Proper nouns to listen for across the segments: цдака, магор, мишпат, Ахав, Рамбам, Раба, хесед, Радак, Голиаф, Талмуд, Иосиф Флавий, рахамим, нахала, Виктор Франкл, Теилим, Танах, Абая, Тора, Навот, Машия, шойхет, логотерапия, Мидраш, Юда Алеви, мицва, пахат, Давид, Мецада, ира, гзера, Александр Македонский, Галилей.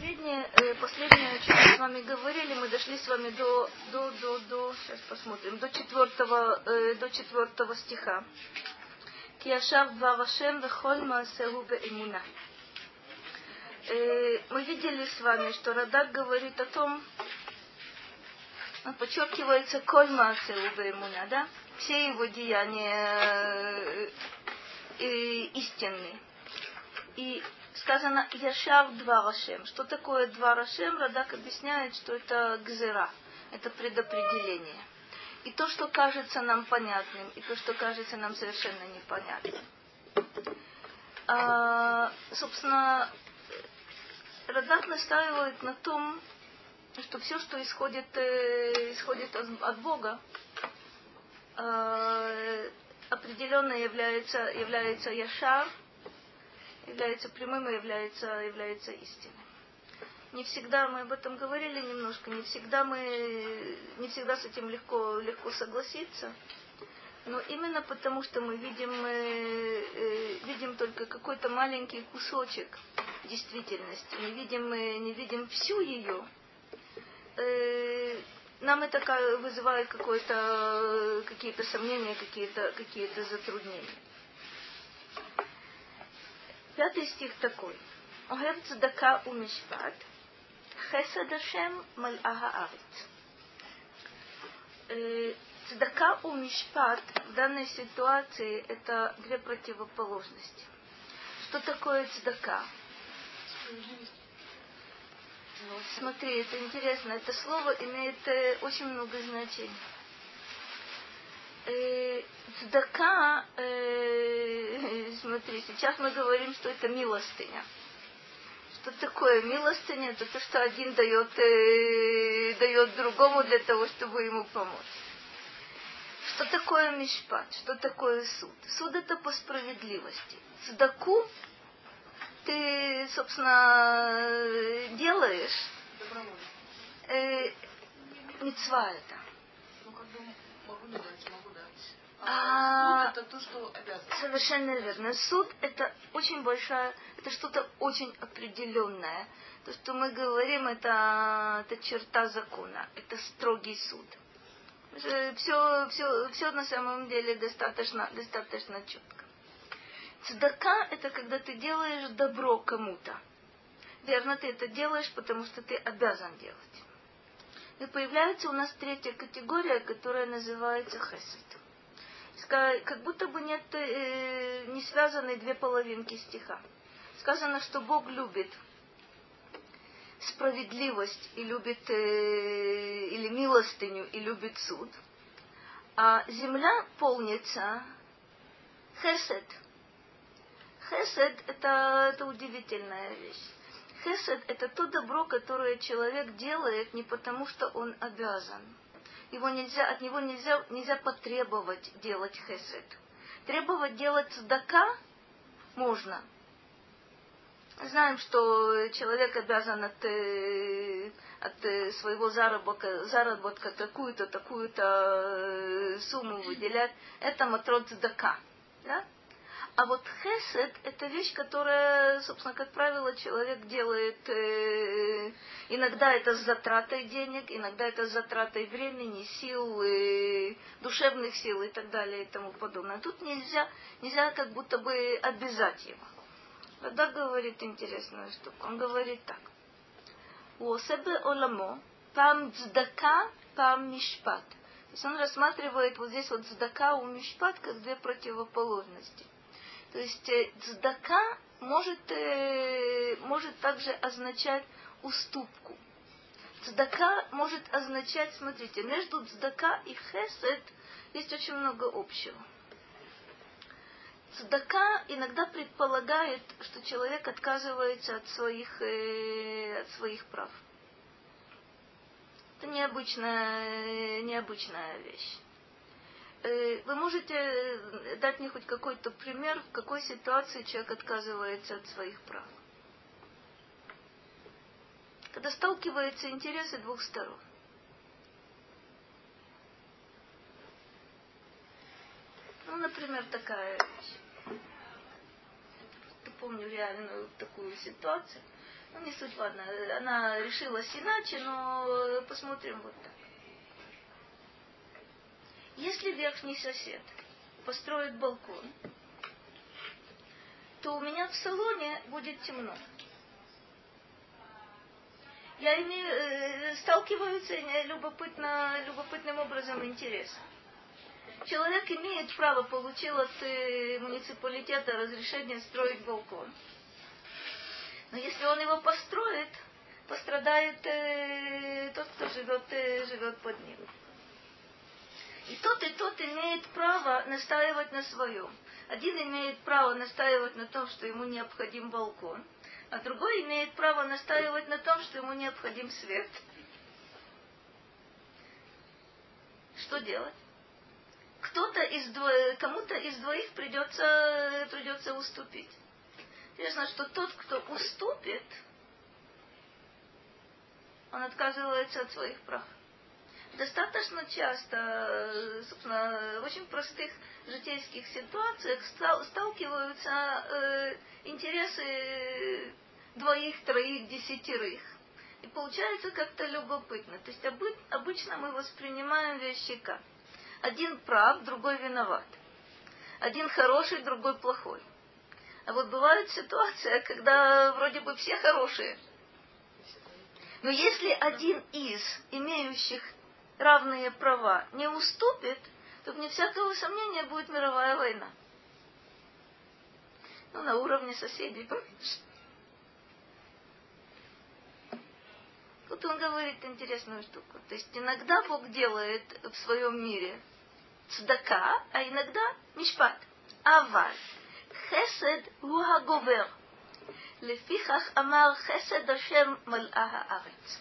Последнее, о чем мы с вами говорили, мы дошли с вами до сейчас посмотрим, до четвертого стиха. Мы видели с вами, что Радак говорит о том, подчеркивается кольма сеубе имуна, да? Все его деяния истинны. И сказано «Яшав два Рашем». Что такое два Рашем? Радак объясняет, что это гзера, это предопределение. И то, что кажется нам понятным, и то, что кажется нам совершенно непонятным. Собственно, Радак настаивает на том, что все, что исходит от Бога, определенно является Яшар, является прямым и является истиной. Не всегда мы об этом говорили немножко, не всегда с этим легко согласиться, но именно потому, что мы видим только какой-то маленький кусочек действительности, не видим всю ее, нам это вызывает какие-то сомнения, какие-то затруднения. Пятый стих такой. Огер цдака у мишпат, хесед Ашем мальага арец. Цдака у мишпат в данной ситуации это две противоположности. Что такое цдака? Смотри, это интересно. Это слово имеет очень много значений. Цдака, смотри, сейчас мы говорим, что это милостыня. Что такое милостыня? Это то, что один дает другому для того, чтобы ему помочь. Что такое мишпат? Что такое суд? Суд это по справедливости. Цдаку ты, собственно, делаешь мицва это. Ну, как бы могу дать. А суд это то, что обязан. Совершенно верно. Суд это очень большая, это что-то очень определенное. То, что мы говорим, это черта закона, это строгий суд. Все на самом деле достаточно четко. Цдака – это когда ты делаешь добро кому-то. Верно, ты это делаешь, потому что ты обязан делать. И появляется у нас третья категория, которая называется хесед. Как будто бы не связаны две половинки стиха. Сказано, что Бог любит справедливость и любит или милостыню, и любит суд. А земля полнится хесед. Хесед – это удивительная вещь. Хесед – это то добро, которое человек делает не потому, что он обязан. От него нельзя потребовать делать хесед. Требовать делать цдака можно. Знаем, что человек обязан от своего заработка такую-то сумму выделять. Это матрот цдака. Да? А вот хесед – это вещь, которая, собственно, как правило, человек делает. Иногда это с затратой денег, иногда это с затратой времени, сил, душевных сил и так далее и тому подобное. Тут нельзя как будто бы обязать его. Радак говорит интересную штуку. Он говорит так. «Уосебе оламо пам цдака пам мишпат». То есть он рассматривает вот здесь вот цдака у мишпат как две противоположности. То есть цдака может также означать уступку. Цдака может означать, смотрите, между цдака и хесед есть очень много общего. Цдака иногда предполагает, что человек отказывается от своих прав. Это необычная вещь. Вы можете дать мне хоть какой-то пример, в какой ситуации человек отказывается от своих прав? Когда сталкиваются интересы двух сторон. Ну, например, такая вещь. Я помню реальную такую ситуацию. Ну, не суть, ладно. Она решилась иначе, но посмотрим вот так. Если верхний сосед построит балкон, то у меня в салоне будет темно. Я имею, сталкиваются любопытным образом интерес. Человек имеет право, получил от муниципалитета разрешение строить балкон. Но если он его построит, пострадает тот, кто живет под ним. И тот имеет право настаивать на своем. Один имеет право настаивать на том, что ему необходим балкон, а другой имеет право настаивать на том, что ему необходим свет. Что делать? Кому-то из двоих придется уступить. Интересно, что тот, кто уступит, он отказывается от своих прав. Достаточно часто, собственно, в очень простых житейских ситуациях сталкиваются интересы двоих, троих, десятерых. И получается как-то любопытно. То есть обычно мы воспринимаем вещи как: один прав, другой виноват. Один хороший, другой плохой. А вот бывает ситуация, когда вроде бы все хорошие. Но если один из имеющих равные права не уступит, то, вне всякого сомнения, будет мировая война. Ну, на уровне соседей поменьше. Вот он говорит интересную штуку. То есть иногда Бог делает в своем мире цдака, а иногда мишпат. Аваль. Хесед уаговер. Лефихах амар хесед ашем мал'аха авец.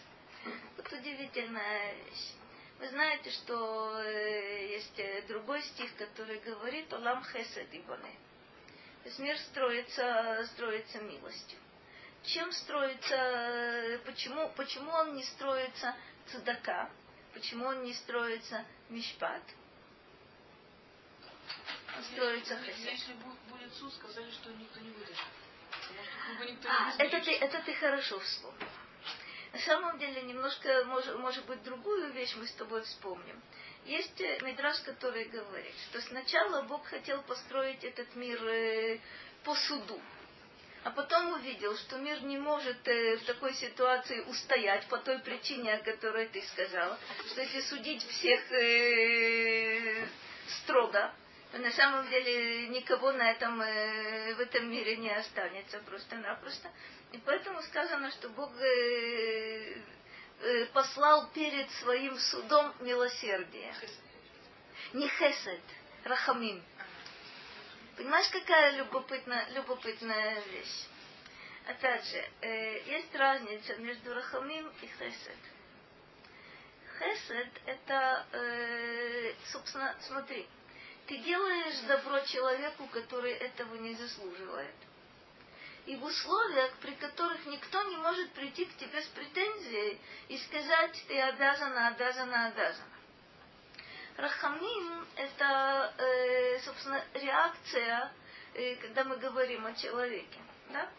Вот удивительная вещь. Вы знаете, что есть другой стих, который говорит «Олам хесед ибоне». То есть мир строится милостью. Чем строится, почему он не строится цедака, почему он не строится мишпат? Он строится хесед. Если будет суд, сказали, что никто не выдержит. Это ты хорошо вспомнил. На самом деле, немножко, может быть, другую вещь мы с тобой вспомним. Есть мидраш, который говорит, что сначала Бог хотел построить этот мир по суду, а потом увидел, что мир не может в такой ситуации устоять по той причине, о которой ты сказала, что если судить всех строго, то на самом деле никого в этом мире не останется просто-напросто. И поэтому сказано, что Бог послал перед своим судом милосердие. Не хесед, рахамим. Понимаешь, какая любопытная вещь? Опять же, есть разница между рахамим и хесед. Хесед это, собственно, смотри, ты делаешь добро человеку, который этого не заслуживает. И в условиях, при которых никто не может прийти к тебе с претензией и сказать, ты обязана. Рахамим – это, собственно, реакция, когда мы говорим о человеке. Да?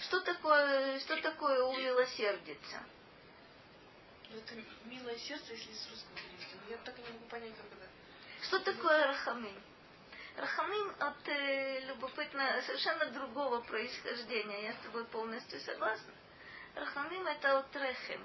Что такое умилосердиться? Это милое сердце, если с русского перевести. Я так и не могу понять, когда. Что такое рахамим? Рахамим от любопытного, совершенно другого происхождения. Я с тобой полностью согласна. Рахамим это от рехем.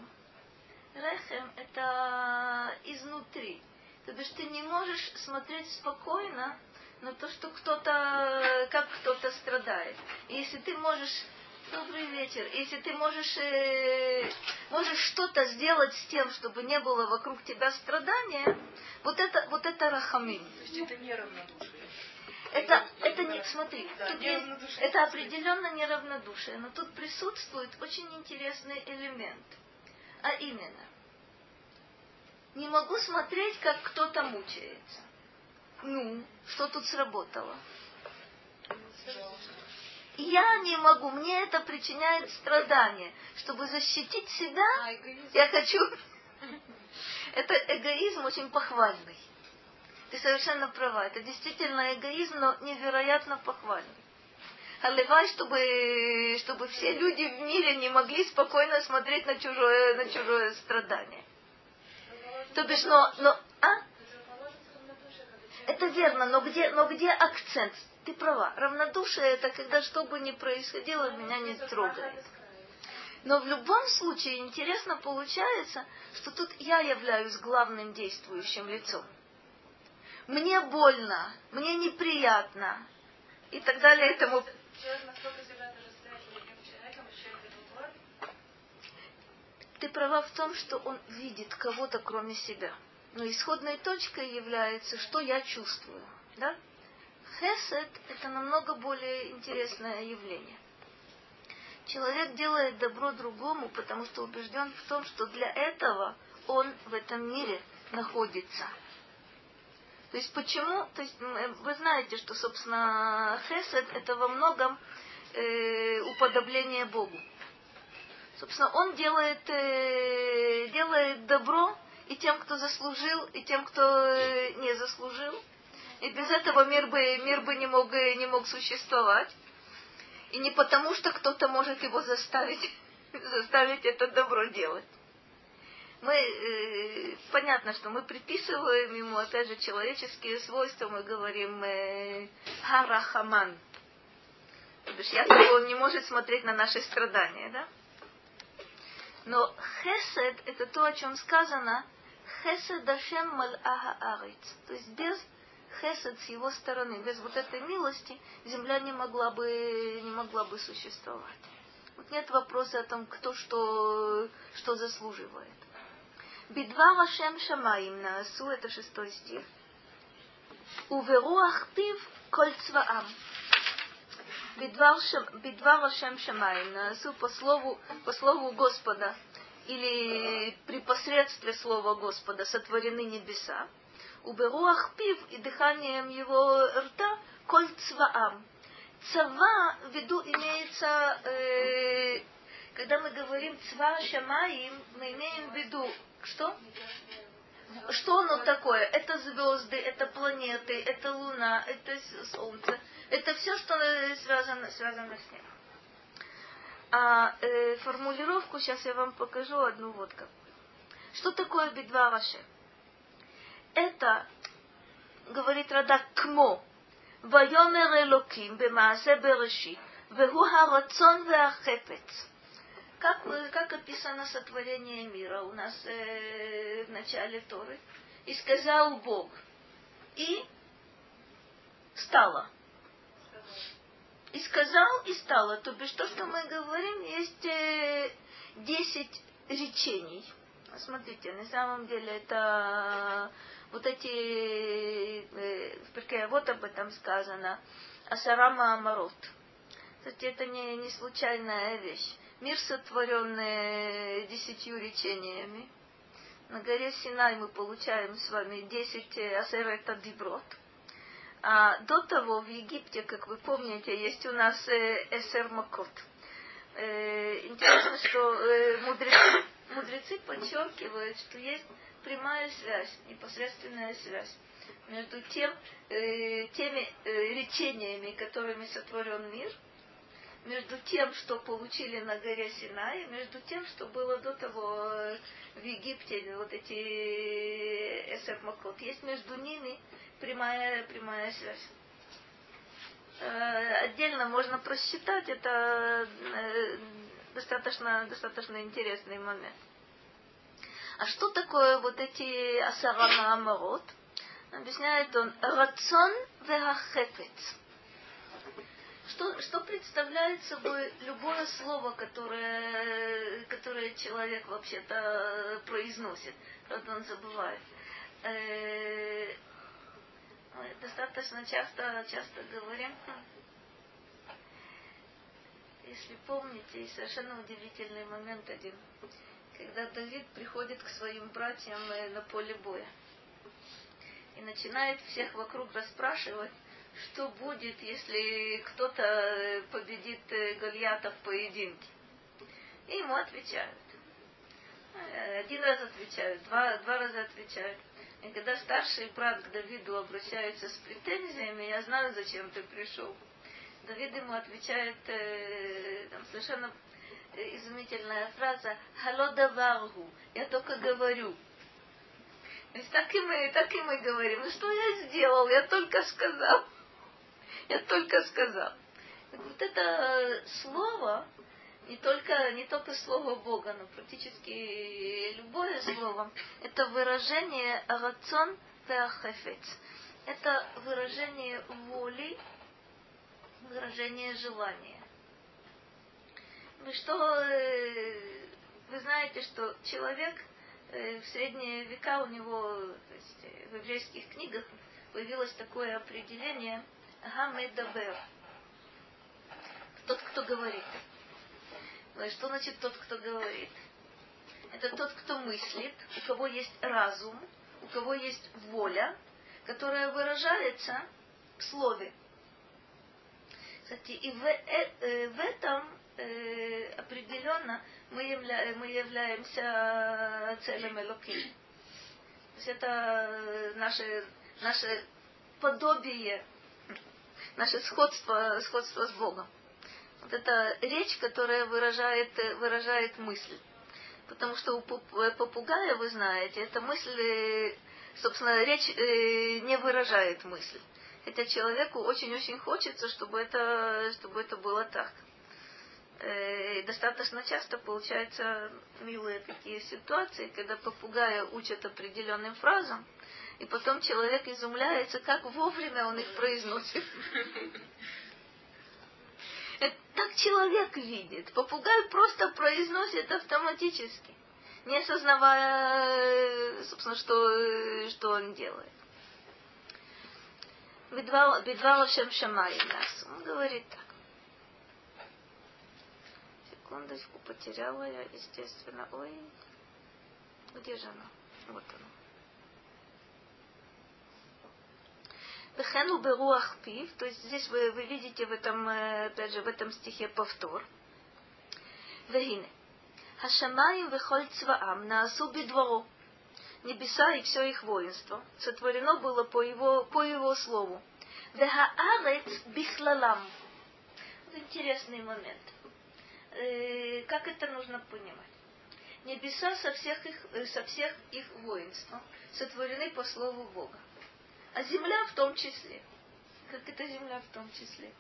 Рехем это изнутри. То бишь ты не можешь смотреть спокойно на то, что кто-то страдает. И если ты можешь... Добрый вечер. Если ты можешь что-то сделать с тем, чтобы не было вокруг тебя страдания, вот это рахамим. То есть это неравнодушие. Это не, смотри, да, тут есть, это определенно неравнодушие, но тут присутствует очень интересный элемент, а именно, не могу смотреть, как кто-то мучается. Ну, что тут сработало? Я не могу, мне это причиняет страдания. Чтобы защитить себя, я хочу... Это эгоизм очень похвальный. Ты совершенно права. Это действительно эгоизм, но невероятно похвальный. Алева, чтобы все люди в мире не могли спокойно смотреть на чужое страдание. То бишь, это верно, но где акцент? Ты права. Равнодушие – это когда что бы ни происходило, меня не трогает. Но в любом случае интересно получается, что тут я являюсь главным действующим лицом. Мне больно, мне неприятно и так далее. Этому... Ты права в том, что он видит кого-то кроме себя. Но исходной точкой является, что я чувствую. Да? Хесед – это намного более интересное явление. Человек делает добро другому, потому что убежден в том, что для этого он в этом мире находится. То есть почему? То есть вы знаете, что, собственно, хесед – это во многом уподобление Богу. Собственно, он делает добро и тем, кто заслужил, и тем, кто не заслужил. И без этого мир бы не мог существовать. И не потому, что кто-то может его заставить это добро делать. Понятно, что мы приписываем ему, опять же, человеческие свойства. Мы говорим «харахаман». То есть он не может смотреть на наши страдания. Да? Но хесед – это то, о чем сказано «хесед ашем мал'аха арец». То есть без хесед с его стороны, без вот этой милости земля не могла бы существовать. Вот нет вопроса о том, кто что заслуживает. Бидвар Ашем Шамаим наасу, это 6 стих. Уверуах пив коль цваам. Бидвар Ашем Шамаим наасу, по слову Господа или при посредстве слова Господа сотворены небеса. Уберуах пив, и дыханием его рта, коль цваам. Цава в виду имеется, когда мы говорим цва шамаим, мы имеем в виду, что? Что оно такое? Это звезды, это планеты, это луна, это солнце. Это все, что связано с ним. А формулировку сейчас я вам покажу одну вот какую. Что такое бидва ваше? Это, говорит Радак, кмо. Вайомер элоким бемаасе берешит, вегу харацон веахепец. Как описано сотворение мира у нас в начале Торы? И сказал Бог, и стало. И сказал, и стало. То бишь то, что мы говорим, есть 10 речений. Смотрите, на самом деле это... Вот эти, вот об этом сказано, Асарама Амарот. Кстати, это не случайная вещь. Мир сотворен 10 речениями. На горе Синай мы получаем с вами 10 Асарета Диброд. А до того в Египте, как вы помните, есть у нас Эсер Макот. Интересно, что мудрецы подчеркивают, что есть прямая связь, непосредственная связь между теми речениями, которыми сотворен мир, между тем, что получили на горе Синай, между тем, что было до того в Египте, вот эти эсер макот. Есть между ними прямая связь. Отдельно можно просчитать, это достаточно интересный момент. А что такое вот эти асарана амарот? Объясняет он рацон вехахепец. Что представляет собой любое слово, которое человек вообще-то произносит? Правда, он забывает. Достаточно часто говорим. Если помните, есть совершенно удивительный момент один. Когда Давид приходит к своим братьям на поле боя и начинает всех вокруг расспрашивать, что будет, если кто-то победит Голиафа в поединке. И ему отвечают. Один раз отвечают, два раза отвечают. И когда старший брат к Давиду обращается с претензиями, я знаю, зачем ты пришел. Давид ему отвечает там совершенно изумительная фраза «Хало даваргу», «Я только говорю». То есть так и мы говорим. Ну что я сделал? Я только сказал. Я только сказал. Вот это слово, не только слово Бога, но практически любое слово, это выражение «рацон пеахефец». Это выражение воли, выражение желания. Вы знаете, что человек в средние века, у него, то есть в еврейских книгах появилось такое определение «гамедабер». Тот, кто говорит. Что значит тот, кто говорит? Это тот, кто мыслит, у кого есть разум, у кого есть воля, которая выражается в слове. Кстати, и в этом определенно мы являемся целым Элоким. То есть это наше подобие, наше сходство с Богом. Вот это речь, которая выражает мысль. Потому что у попугая, вы знаете, эта мысль, собственно, речь не выражает мысль. Хотя человеку очень-очень хочется, чтобы это было так. Достаточно часто получаются милые такие ситуации, когда попугая учат определенным фразам, и потом человек изумляется, как вовремя он их произносит. Так человек видит. Попугай просто произносит автоматически, не осознавая, собственно, что он делает. Бедвала Шем Шамай нас. Он говорит так. Секундочку, потеряла я, естественно. Ой, где же она? Вот она. Бехену беруах пив, то есть здесь вы видите в этом, опять же, в этом стихе повтор. Вегине. Хашамаим вехоль цваам наасу бедворо. Небеса и все их воинство сотворено было по его слову. Вехаарец бихлалам. Интересный момент. Как это нужно понимать? Небеса со всех их воинства сотворены по слову Бога. А земля в том числе. Как это земля в том числе?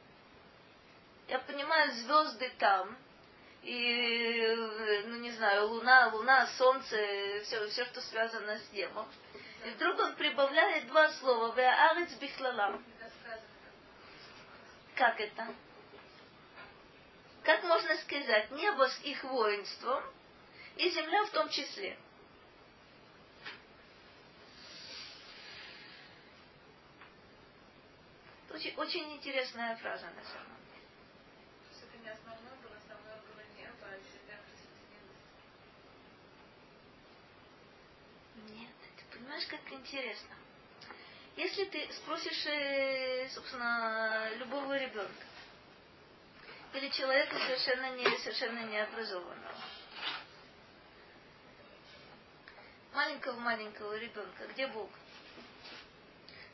Я понимаю, звезды там, и, ну не знаю, луна, солнце, все, что связано с небом. И вдруг он прибавляет два слова. Веаарец бихлалам. Как это? Как можно сказать? Небо с их воинством, и земля в том числе. Очень, очень интересная фраза на самом деле. То есть это не основное было, основное было небо, а земля присоединилась. Нет, ты понимаешь, как интересно. Если ты спросишь, собственно, любого ребенка или человека совершенно не образованного, маленького ребенка, где Бог?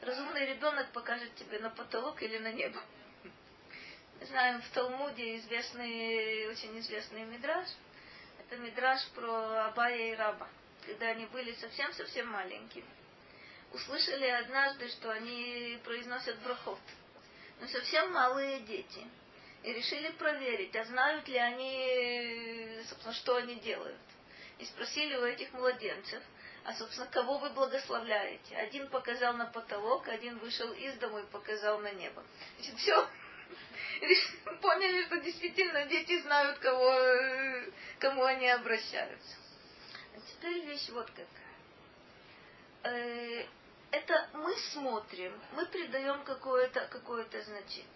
Разумный ребенок покажет тебе на потолок или на небо. Знаем, в Талмуде очень известный мидраш. Это мидраш про Абая и Раба. Когда они были совсем-совсем маленькими, услышали однажды, что они произносят брахот. Но совсем малые дети. И решили проверить, а знают ли они, собственно, что они делают. И спросили у этих младенцев: а, собственно, кого вы благословляете? Один показал на потолок, один вышел из дома и показал на небо. Значит, все. Поняли, что действительно дети знают, кому они обращаются. А теперь вещь вот какая. Это мы смотрим, мы придаем какое-то значение.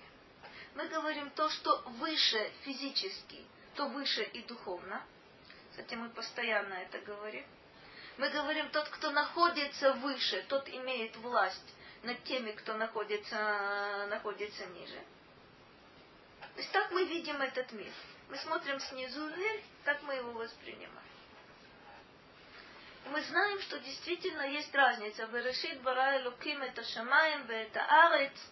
Мы говорим то, что выше физически, то выше и духовно. Кстати, мы постоянно это говорим. Мы говорим, тот, кто находится выше, тот имеет власть над теми, кто находится ниже. То есть так мы видим этот мир. Мы смотрим снизу вверх, так мы его воспринимаем. Мы знаем, что действительно есть разница. Берешит бара элоким эт ашамаим веэт аарец.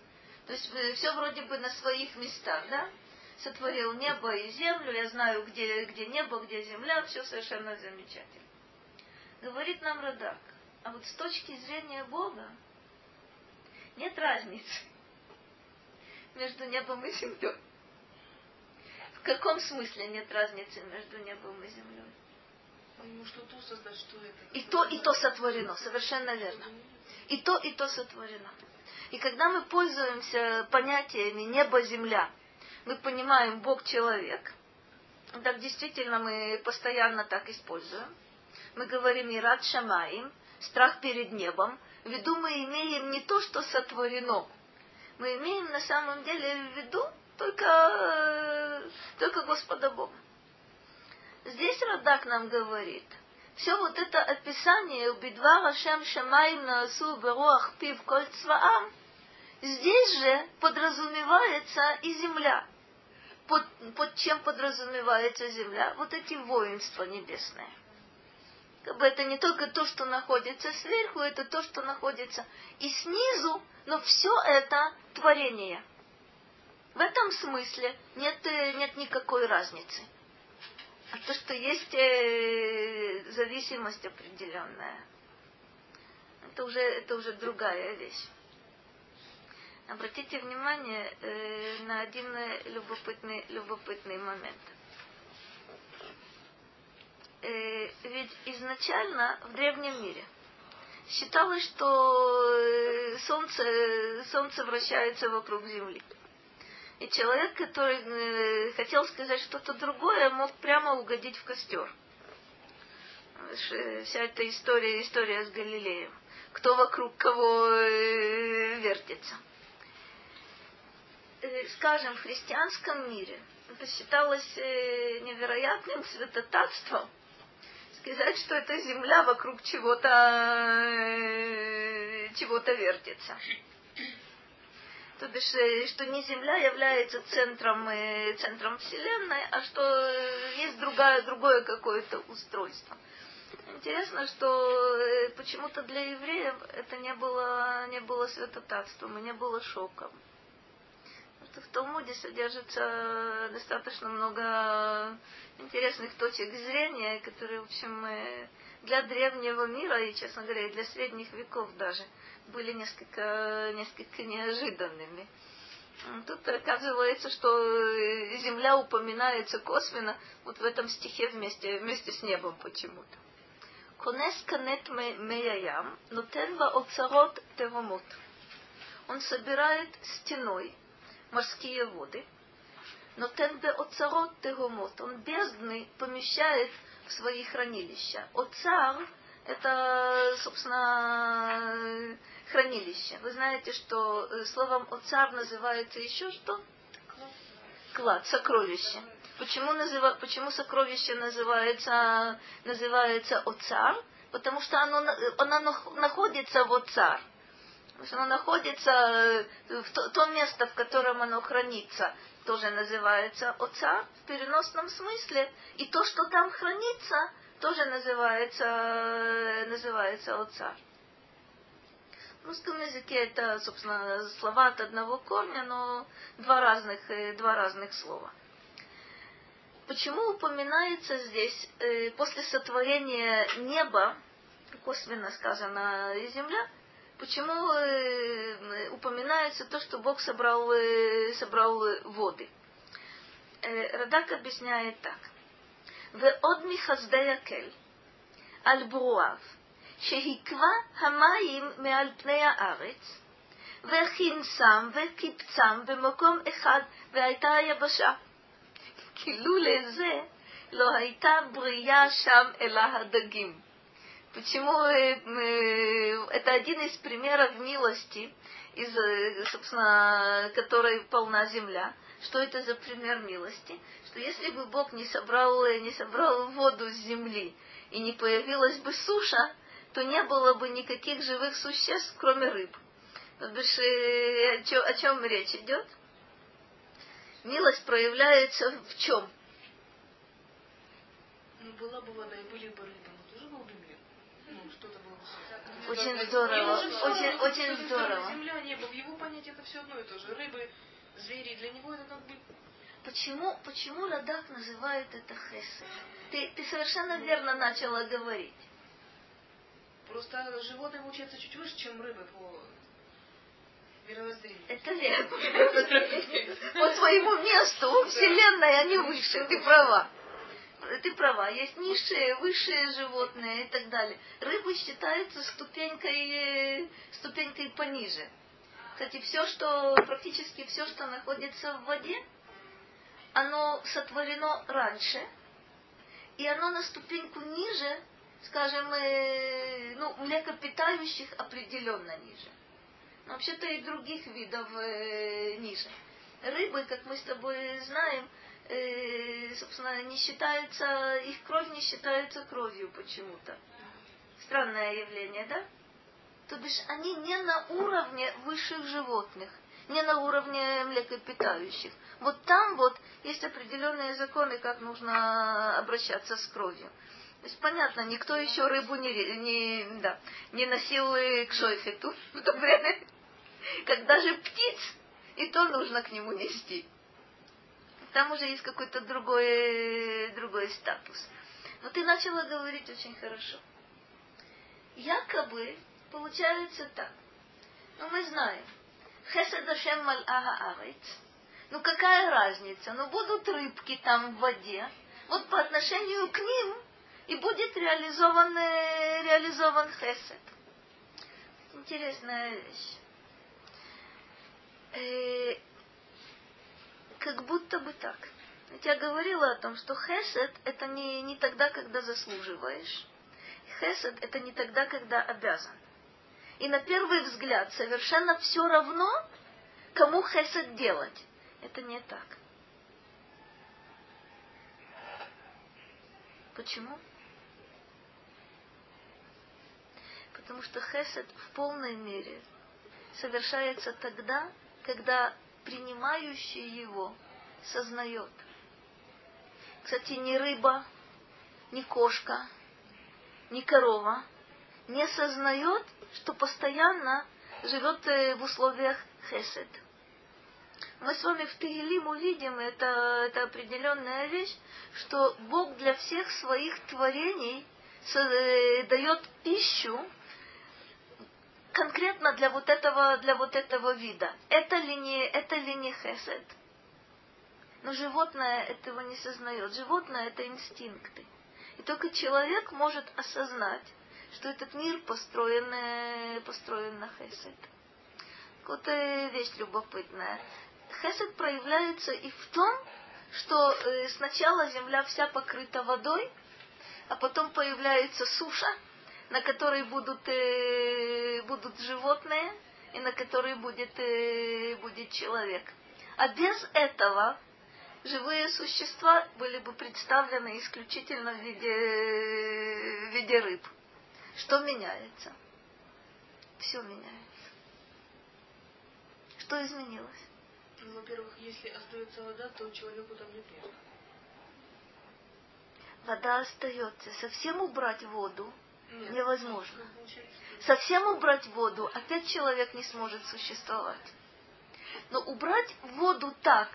То есть все вроде бы на своих местах, да? Сотворил небо и землю, я знаю, где небо, где земля, все совершенно замечательно. Говорит нам Радак, а вот с точки зрения Бога нет разницы между небом и землей. В каком смысле нет разницы между небом и землей? Потому что то создать, что это. И то сотворено, совершенно верно. И то сотворено. И когда мы пользуемся понятиями небо-земля, мы понимаем Бог-человек. Так действительно мы постоянно так используем. Мы говорим «ират шамаим», страх перед небом. В виду мы имеем не то, что сотворено. Мы имеем на самом деле в виду только Господа Бога. Здесь Радак нам говорит, все вот это описание «Убидва Рашем Шамаим Наасу Беруах Пив Коль Цваам», здесь же подразумевается и земля. Под чем подразумевается земля? Вот эти воинства небесные. Как бы это не только то, что находится сверху, это то, что находится и снизу, но все это творение. В этом смысле нет никакой разницы. А то, что есть зависимость определенная, это уже другая вещь. Обратите внимание на один любопытный момент. Ведь изначально в древнем мире считалось, что солнце вращается вокруг Земли. И человек, который хотел сказать что-то другое, мог прямо угодить в костер. Вся эта история с Галилеем. Кто вокруг кого вертится. Скажем, в христианском мире это считалось невероятным святотатством сказать, что эта земля вокруг чего-то вертится. То бишь, что не Земля является центром Вселенной, а что есть другое какое-то устройство. Интересно, что почему-то для евреев это не было святотатством и не было шоком. Потому что в Талмуде содержится достаточно много интересных точек зрения, которые, в общем, для древнего мира и, честно говоря, и для средних веков даже были несколько неожиданными. Тут оказывается, что земля упоминается косвенно вот в этом стихе вместе с небом почему-то. Конес канет меяям, но тенва оцарот тевомот. Он собирает стеной морские воды, но тенбе оцарот тевомот. Он бездны помещает в свои хранилища. Оцар — это, собственно, хранилище. Вы знаете, что словом «оцар» называется еще что? Клад, сокровище. Почему сокровище называется «оцар»? Потому что оно находится в «оцар». Потому что оно находится в то место, в котором оно хранится, тоже называется «оцар» в переносном смысле. И то, что там хранится, тоже называется «оцар». В русском языке это, собственно, слова от одного корня, но два разных слова. Почему упоминается здесь после сотворения неба, косвенно сказано, и земля, почему упоминается то, что Бог собрал воды? Радак объясняет так. ועוד מחסדי הקל, על ברואיו, שהקווה המים מעל פני הארץ, וכינסם וקיבצם במקום אחד, והייתה היבשה. כאילו לזה לא הייתה בריאה שם אלא הדגים. Почему это один из примеров милости, собственно, которой полна земля. Что это за пример милости? Что если бы Бог не собрал воду с земли и не появилась бы суша, то не было бы никаких живых существ, кроме рыб. О чем речь идет? Милость проявляется в чем? Ну, была бы вода и были бы рыбы, но тоже был бы мир. Очень здорово. Очень здорово. Земля, небо, в его понятии это все одно и то же. Рыбы, звери, для него это как бы... Почему Радак называют это хесед? Ты совершенно верно начала говорить. Просто животные учатся чуть выше, чем рыбы по мировоззрению. Это верно. По своему месту, вселенной они выше, ты права. Ты права, есть низшие, высшие животные и так далее. Рыбы считаются ступенькой пониже. Кстати, практически все, что находится в воде, оно сотворено раньше, и оно на ступеньку ниже, скажем, млекопитающих определенно ниже. Но вообще-то и других видов ниже. Рыбы, как мы с тобой знаем, собственно, их кровь не считается кровью почему-то. Странное явление, да? То бишь они не на уровне высших животных, не на уровне млекопитающих. Вот там вот есть определенные законы, как нужно обращаться с кровью. То есть понятно, никто еще рыбу не носил к шойхету в то время, как даже птиц, и то нужно к нему нести. Там уже есть какой-то другой статус. Но ты начала говорить очень хорошо. Якобы получается так. Но мы знаем. Хесед Ашем Малаха Арец. Какая разница? Будут рыбки там в воде. Вот по отношению к ним и будет реализован хесед. Интересная вещь. Как будто бы так. Я говорила о том, что хесед – это не тогда, когда заслуживаешь. Хесед – это не тогда, когда обязан. И на первый взгляд совершенно все равно, кому хесед делать. Это не так. Почему? Потому что хесед в полной мере совершается тогда, когда принимающий его сознает. Кстати, ни рыба, ни кошка, ни корова не сознает, что постоянно живет в условиях хесед. Мы с вами в Теилим увидим, это определенная вещь, что Бог для всех своих творений дает пищу, конкретно для вот этого вида. Это ли не хесед? Но животное этого не сознает. Животное — это инстинкты. И только человек может осознать, что этот мир построен на хесед. Вот вещь любопытная. Хесед проявляется и в том, что сначала земля вся покрыта водой, а потом появляется суша, на которой будут животные и на которой будет человек. А без этого живые существа были бы представлены исключительно в виде рыб. Что меняется? Все меняется. Что изменилось? Ну, во-первых, если остается вода, то человеку там нет места. Вода остается. Совсем убрать воду невозможно. Совсем убрать воду, опять человек не сможет существовать. Но убрать воду так,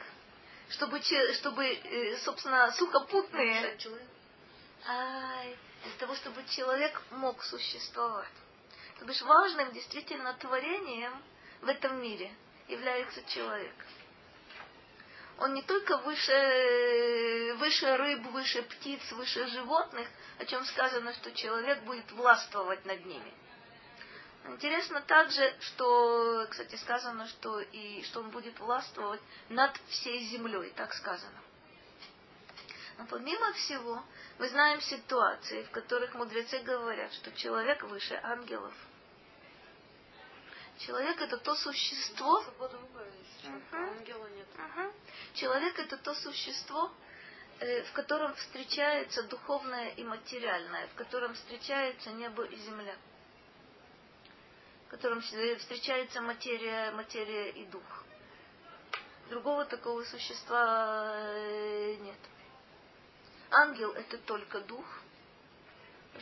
чтобы собственно, сухопутные... Для того, чтобы человек мог существовать. То бишь важным действительно творением в этом мире является человек. Он не только выше рыб, выше птиц, выше животных, о чем сказано, что человек будет властвовать над ними. Интересно также, что, кстати, сказано, что он будет властвовать над всей землей, так сказано. Но помимо всего, мы знаем ситуации, в которых мудрецы говорят, что человек выше ангелов. Человек — это то существо... Человек — это то существо, в котором встречается духовное и материальное, в котором встречается небо и земля, в котором встречается материя и дух. Другого такого существа нет. Ангел — это только дух,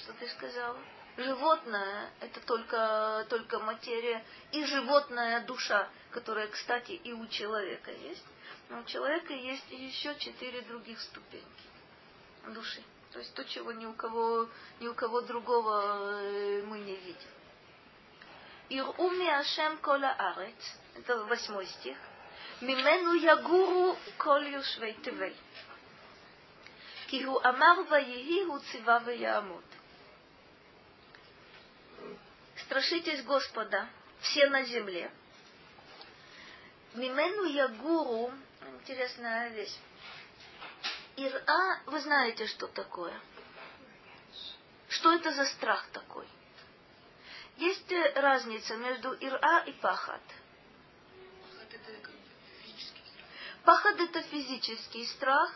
что ты сказала? Животное – это только материя, и животная душа, которая, кстати, и у человека есть. Но у человека есть еще 4 других ступеньки души. То есть то, чего ни у кого другого мы не видим. Ир'уми Ашем кола арец. Это 8 стих. Мимену ягуру коль юшвей тевель. Кигу амар ваеги гу цива веямот. Страшитесь Господа, все на земле. Мимену ягуру, интересная вещь. Ира, вы знаете, что такое? Что это за страх такой? Есть разница между ира и пахат. Пахат это физический страх.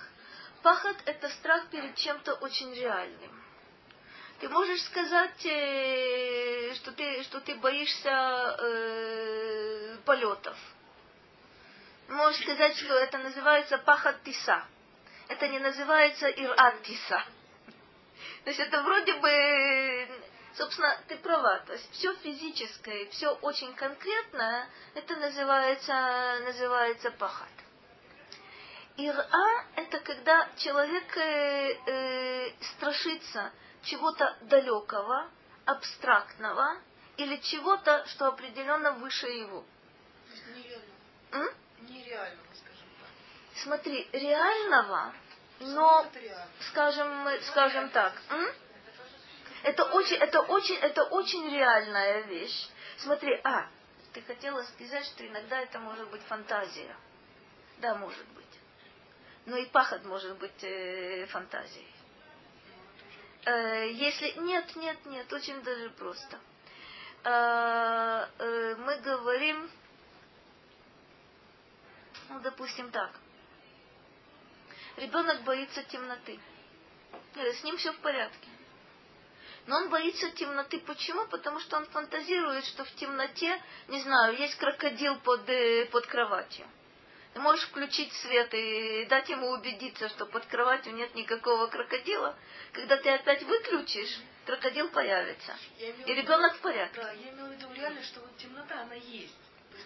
Пахат это страх перед чем-то очень реальным. Ты можешь сказать, что ты боишься полетов. Можешь сказать, что это называется пахат тиса. Это не называется ират тиса. То есть это вроде бы... Собственно, ты права. То есть все физическое, все очень конкретное, это называется пахат. Ира – это когда человек страшится чего-то далекого, абстрактного, или чего-то, что определенно выше его. Нереального. Нереального, скажем так. Смотри, реального, но, скажем так, это очень реальная вещь. Смотри, ты хотела сказать, что иногда это может быть фантазия. Да, может быть. Но и пахот может быть фантазией. Если... Нет, очень даже просто. Мы говорим, допустим так. Ребенок боится темноты. С ним все в порядке. Но он боится темноты. Почему? Потому что он фантазирует, что в темноте, не знаю, есть крокодил под кроватью. Ты можешь включить свет и дать ему убедиться, что под кроватью нет никакого крокодила. Когда ты опять выключишь, крокодил появится. И ребенок в порядке. Да, я имела в виду реально, что вот темнота, она есть.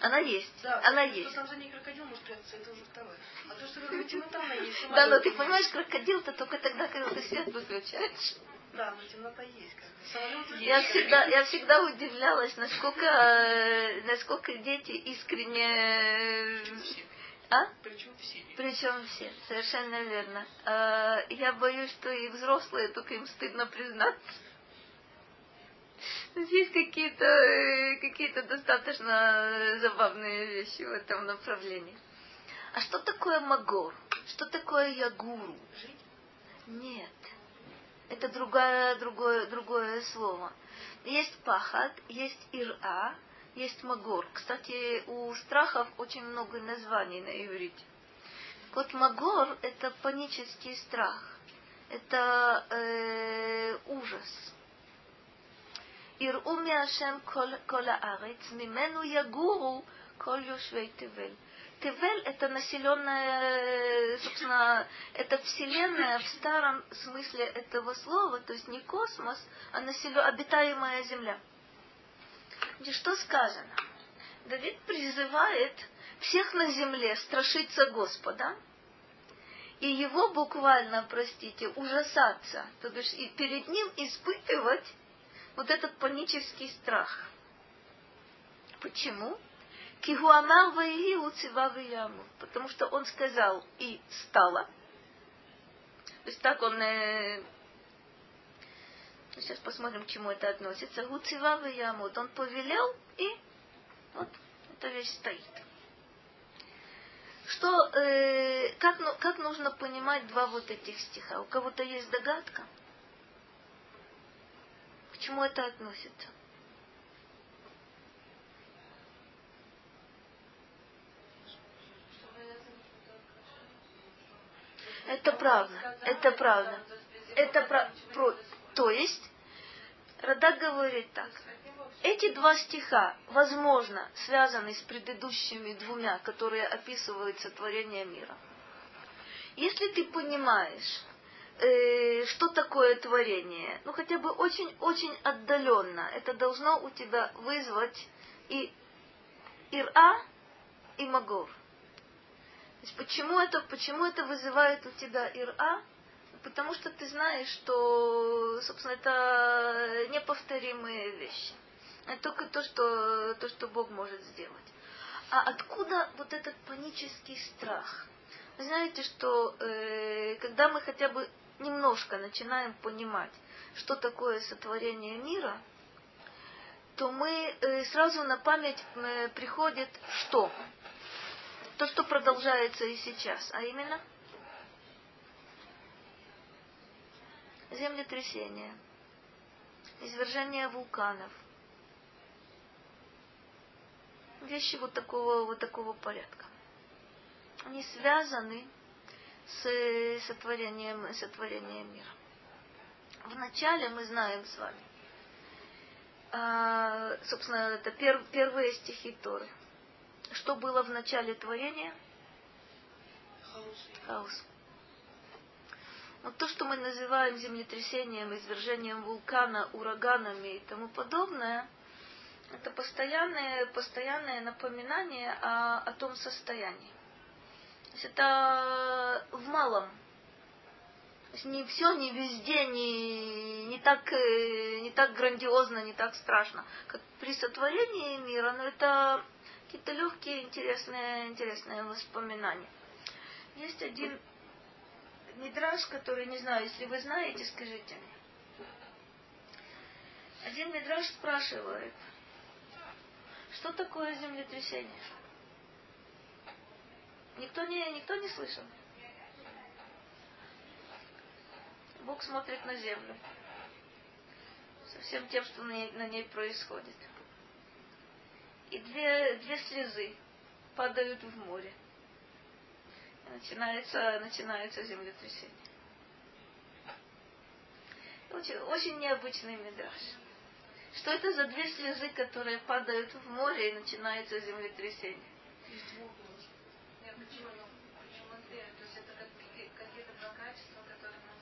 Она есть. Да, она есть. Там же не крокодил может прятаться, это уже второе. А то, что темнота, она есть. Да, но ты понимаешь, крокодил-то только тогда, когда ты свет выключаешь. Да, но темнота есть. Я всегда удивлялась, насколько дети искренне... Причем все. Совершенно верно. Я боюсь, что и взрослые, только им стыдно признаться. Здесь какие-то достаточно забавные вещи в этом направлении. А что такое магор? Что такое ягуру? Нет. Это другое слово. Есть пахат, есть ира, есть магор. Кстати, у страхов очень много названий на иврите. Вот магор – это панический страх. Это ужас. Иру ми Ашем кол аарец, мимену ягуру кол йошвей тевель. Тевель – это населенная, собственно, это вселенная в старом смысле этого слова, то есть не космос, а обитаемая земля. И что сказано? Давид призывает всех на земле страшиться Господа и его буквально, простите, ужасаться, то есть и перед ним испытывать вот этот панический страх. Почему? Потому что он сказал и стало. То есть так он... Сейчас посмотрим, к чему это относится. Гуцива виямут. Он повелел, и вот эта вещь стоит. Что, как нужно понимать 2 вот этих стиха? У кого-то есть догадка? К чему это относится? Это правда. То есть, Радак говорит так. Эти 2 стиха, возможно, связаны с предыдущими 2, которые описывают сотворение мира. Если ты понимаешь, что такое творение, ну хотя бы очень-очень отдаленно, это должно у тебя вызвать и ира, и магор. То есть почему это вызывает у тебя ира? Потому что ты знаешь, что, собственно, это неповторимые вещи. Это только то, что Бог может сделать. А откуда вот этот панический страх? Вы знаете, что когда мы хотя бы немножко начинаем понимать, что такое сотворение мира, то мы сразу на память приходит что? То, что продолжается и сейчас, а именно землетрясения, извержение вулканов, вещи вот такого порядка. Они связаны с сотворением мира. Вначале мы знаем с вами, собственно, это первые стихи Торы. Что было в начале творения? Хаос. Вот то, что мы называем землетрясением, извержением вулкана, ураганами и тому подобное, это постоянное напоминание о том состоянии. То есть это в малом. То есть не все, не везде, не так грандиозно, не так страшно, как при сотворении мира, но это какие-то легкие, интересные воспоминания. Есть один мидраш, который, не знаю, если вы знаете, скажите мне. Один мидраш спрашивает, что такое землетрясение? Никто не слышал. Бог смотрит на землю со всем тем, что на ней происходит. И две слезы падают в море. И начинается землетрясение. Очень необычный мидраш. Что это за две слезы, которые падают в море, и начинается землетрясение? Почему две? То есть это какие-то два качества, которые нам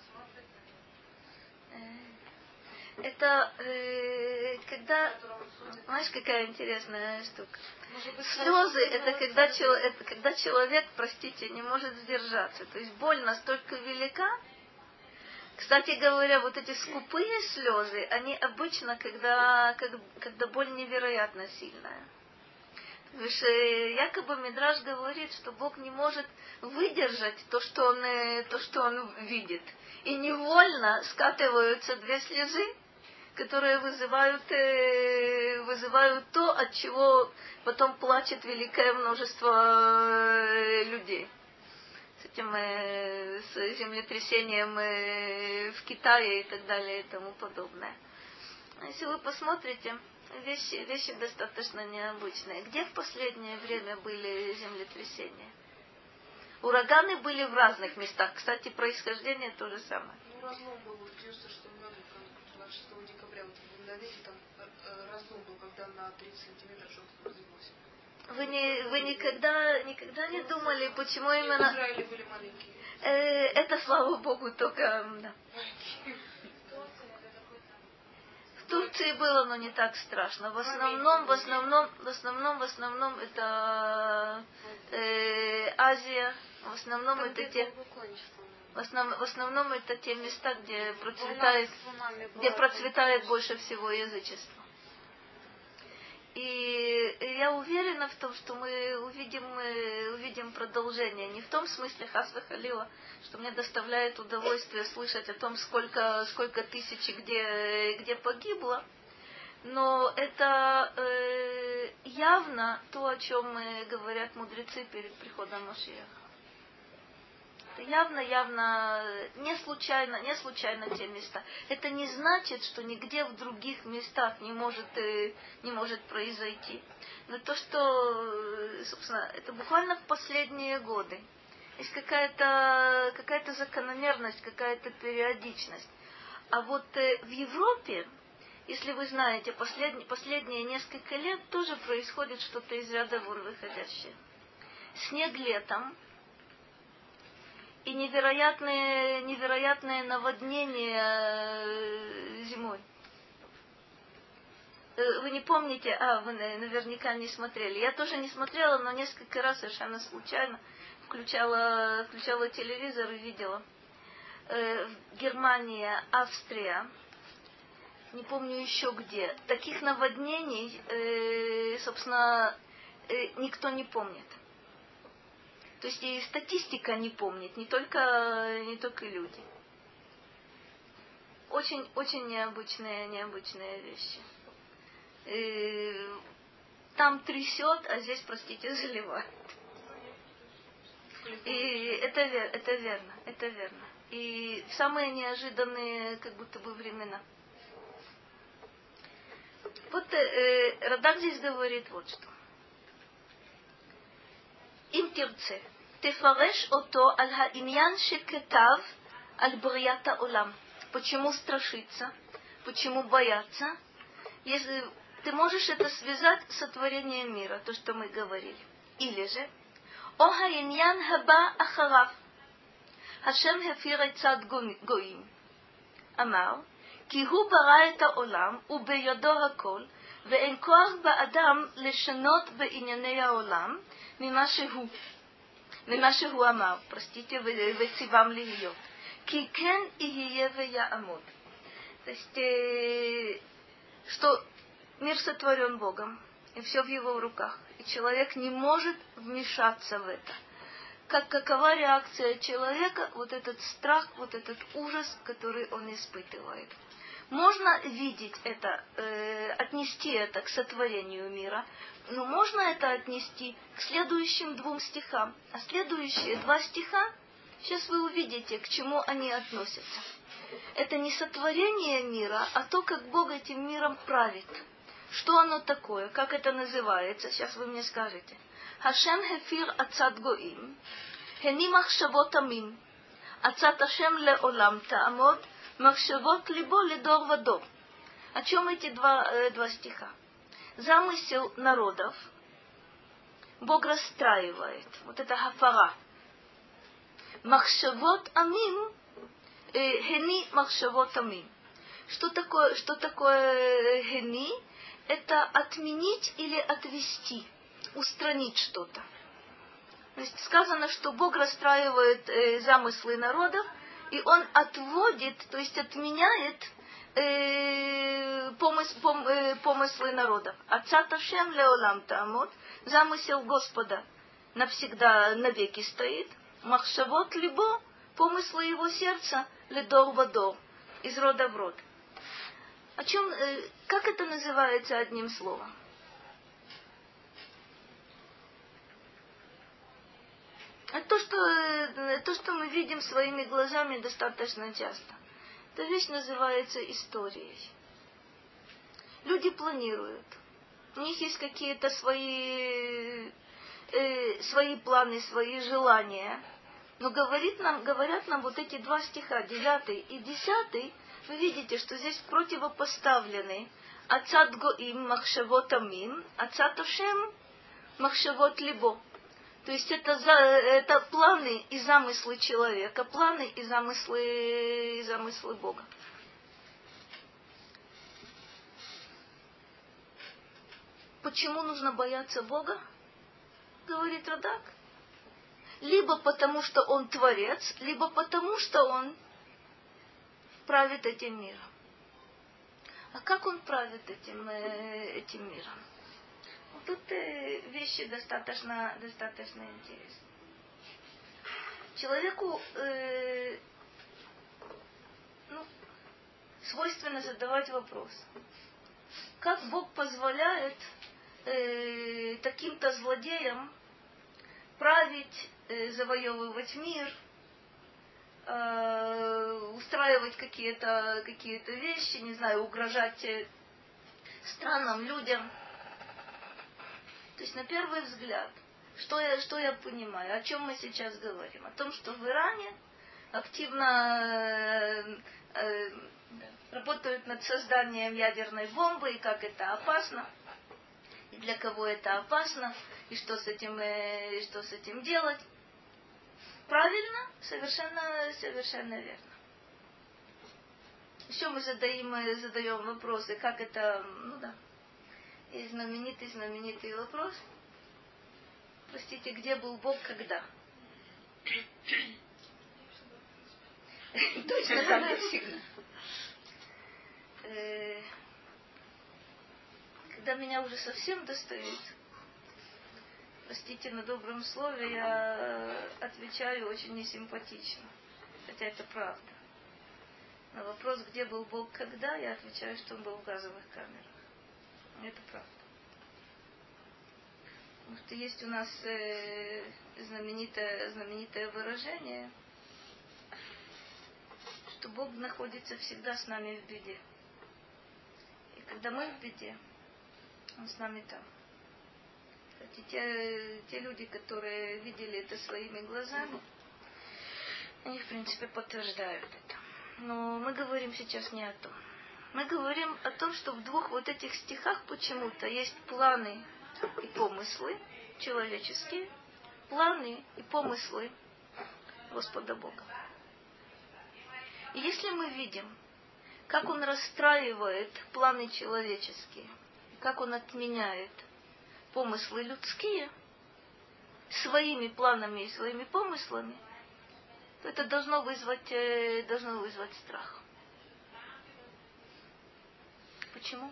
смотрят? Это когда... Знаешь, какая интересная штука? Слезы — это когда человек, простите, не может сдержаться. То есть боль настолько велика. Кстати говоря, вот эти скупые слезы, они обычно, когда боль невероятно сильная. Потому что якобы мидраш говорит, что Бог не может выдержать то, что он видит. И невольно скатываются две слезы, которые вызывают то, от чего потом плачет великое множество людей. С этим с землетрясением в Китае и так далее и тому подобное. Если вы посмотрите, вещи достаточно необычные. Где в последнее время были землетрясения? Ураганы были в разных местах. Кстати, происхождение то же самое. Ну, разлом был. Кажется, что много, 26 декабря, вот в Навете, там разлом был, когда на 30 сантиметров что-то разнеслось. Вы никогда не думали, почему именно... В Израиле были маленькие. Это, слава Богу, только... Да. В Турции было, но не так страшно. В основном это Азия. В основном это те места, где процветает больше всего язычество. И я уверена в том, что мы увидим продолжение. Не в том смысле Хасва Халила, что мне доставляет удовольствие слышать о том, сколько тысяч где погибло. Но это явно то, о чем говорят мудрецы перед приходом Машия. Это явно не случайно те места. Это не значит, что нигде в других местах не может произойти. Но то, что, собственно, это буквально в последние годы. Есть какая-то закономерность, какая-то периодичность. А вот в Европе, если вы знаете, последние несколько лет тоже происходит что-то из ряда вон выходящее. Снег летом. и невероятные наводнения зимой. Вы не помните, вы наверняка не смотрели. Я тоже не смотрела, но несколько раз совершенно случайно включала телевизор и видела. Германия, Австрия, не помню еще где. Таких наводнений, собственно, никто не помнит. То есть и статистика не помнит, не только люди. Очень необычные вещи. Там трясет, а здесь, простите, заливает. И это верно. И самые неожиданные, как будто бы, времена. Вот Радак здесь говорит вот что. Им тирце, тефареш ото аль ха-иньян шекетав аль брията олам. Почему страшиться? Почему бояться? Если ты можешь это связать с сотворением мира, то, что мы говорили. Или же о ха-иньян хаба ахараф. Хашем хефир айцад гоим. Амар. כי הוא ברא את העולם, ובידו הכל, ואין כוח באדם לשנות בענייני העולם ממה שהוא אמר, פרסטיטי וציבם להיות. כי כן יהיה ויעמוד. То есть, что мир сотворен Богом, и все в его руках, и человек не может вмешаться в это. Какова реакция человека, вот этот страх, вот этот ужас, который он испытывает. Можно видеть это, отнести это к сотворению мира, но можно это отнести к следующим двум стихам. А следующие два стиха, сейчас вы увидите, к чему они относятся. Это не сотворение мира, а то, как Бог этим миром правит. Что оно такое, как это называется, сейчас вы мне скажете. Хашем хефир ацад гоим, хенимах шавот амим, ацад ашем леолам таамод, махшевот либо лидор вадор. О чем эти два стиха? Замысел народов Бог расстраивает. Вот это хафара. Махшевот амим, хени махшевот амим. Что такое хени? Это отменить или отвести, устранить что-то. То есть сказано, что Бог расстраивает замыслы народов, и он отводит, то есть отменяет помыслы народа. Ацат Ашем леолам таамод, замысел Господа навсегда, навеки стоит. Махшавот либо, помыслы его сердца, ледор вадор, из рода в род. О чем, как это называется одним словом? Это то, что мы видим своими глазами достаточно часто. Эта вещь называется историей. Люди планируют. У них есть какие-то свои планы, свои желания. Но говорят нам вот эти два стиха, 9 и 10, вы видите, что здесь противопоставлены Ацат Гоим Махшавот Амим, Ацат Ашем Махшавот Либо. То есть это планы и замыслы человека, планы и замыслы Бога. Почему нужно бояться Бога? Говорит Радак. Либо потому, что он творец, либо потому, что он правит этим миром. А как он правит этим миром? Тут вещи достаточно интересны. Человеку свойственно задавать вопрос. Как Бог позволяет таким-то злодеям править, завоевывать мир, устраивать какие-то вещи, не знаю, угрожать странам, людям. То есть на первый взгляд, что я понимаю, о чем мы сейчас говорим? О том, что в Иране активно работают над созданием ядерной бомбы, и как это опасно, и для кого это опасно, и что с этим делать. правильно, совершенно верно. Еще мы задаем вопросы, как это, и знаменитый вопрос. Простите, где был Бог, когда? Точно так же всегда. Когда меня уже совсем достают, простите на добром слове, я отвечаю очень несимпатично. Хотя это правда. На вопрос, где был Бог, когда, я отвечаю, что он был в газовых камерах. Это правда. Потому что есть у нас знаменитое выражение, что Бог находится всегда с нами в беде. И когда мы в беде, он с нами там. Кстати, те люди, которые видели это своими глазами, они, в принципе, подтверждают это. Но мы говорим сейчас не о том. Мы говорим о том, что в двух вот этих стихах почему-то есть планы и помыслы человеческие, планы и помыслы Господа Бога. И если мы видим, как он расстраивает планы человеческие, как он отменяет помыслы людские своими планами и своими помыслами, то это должно вызвать страх. Почему?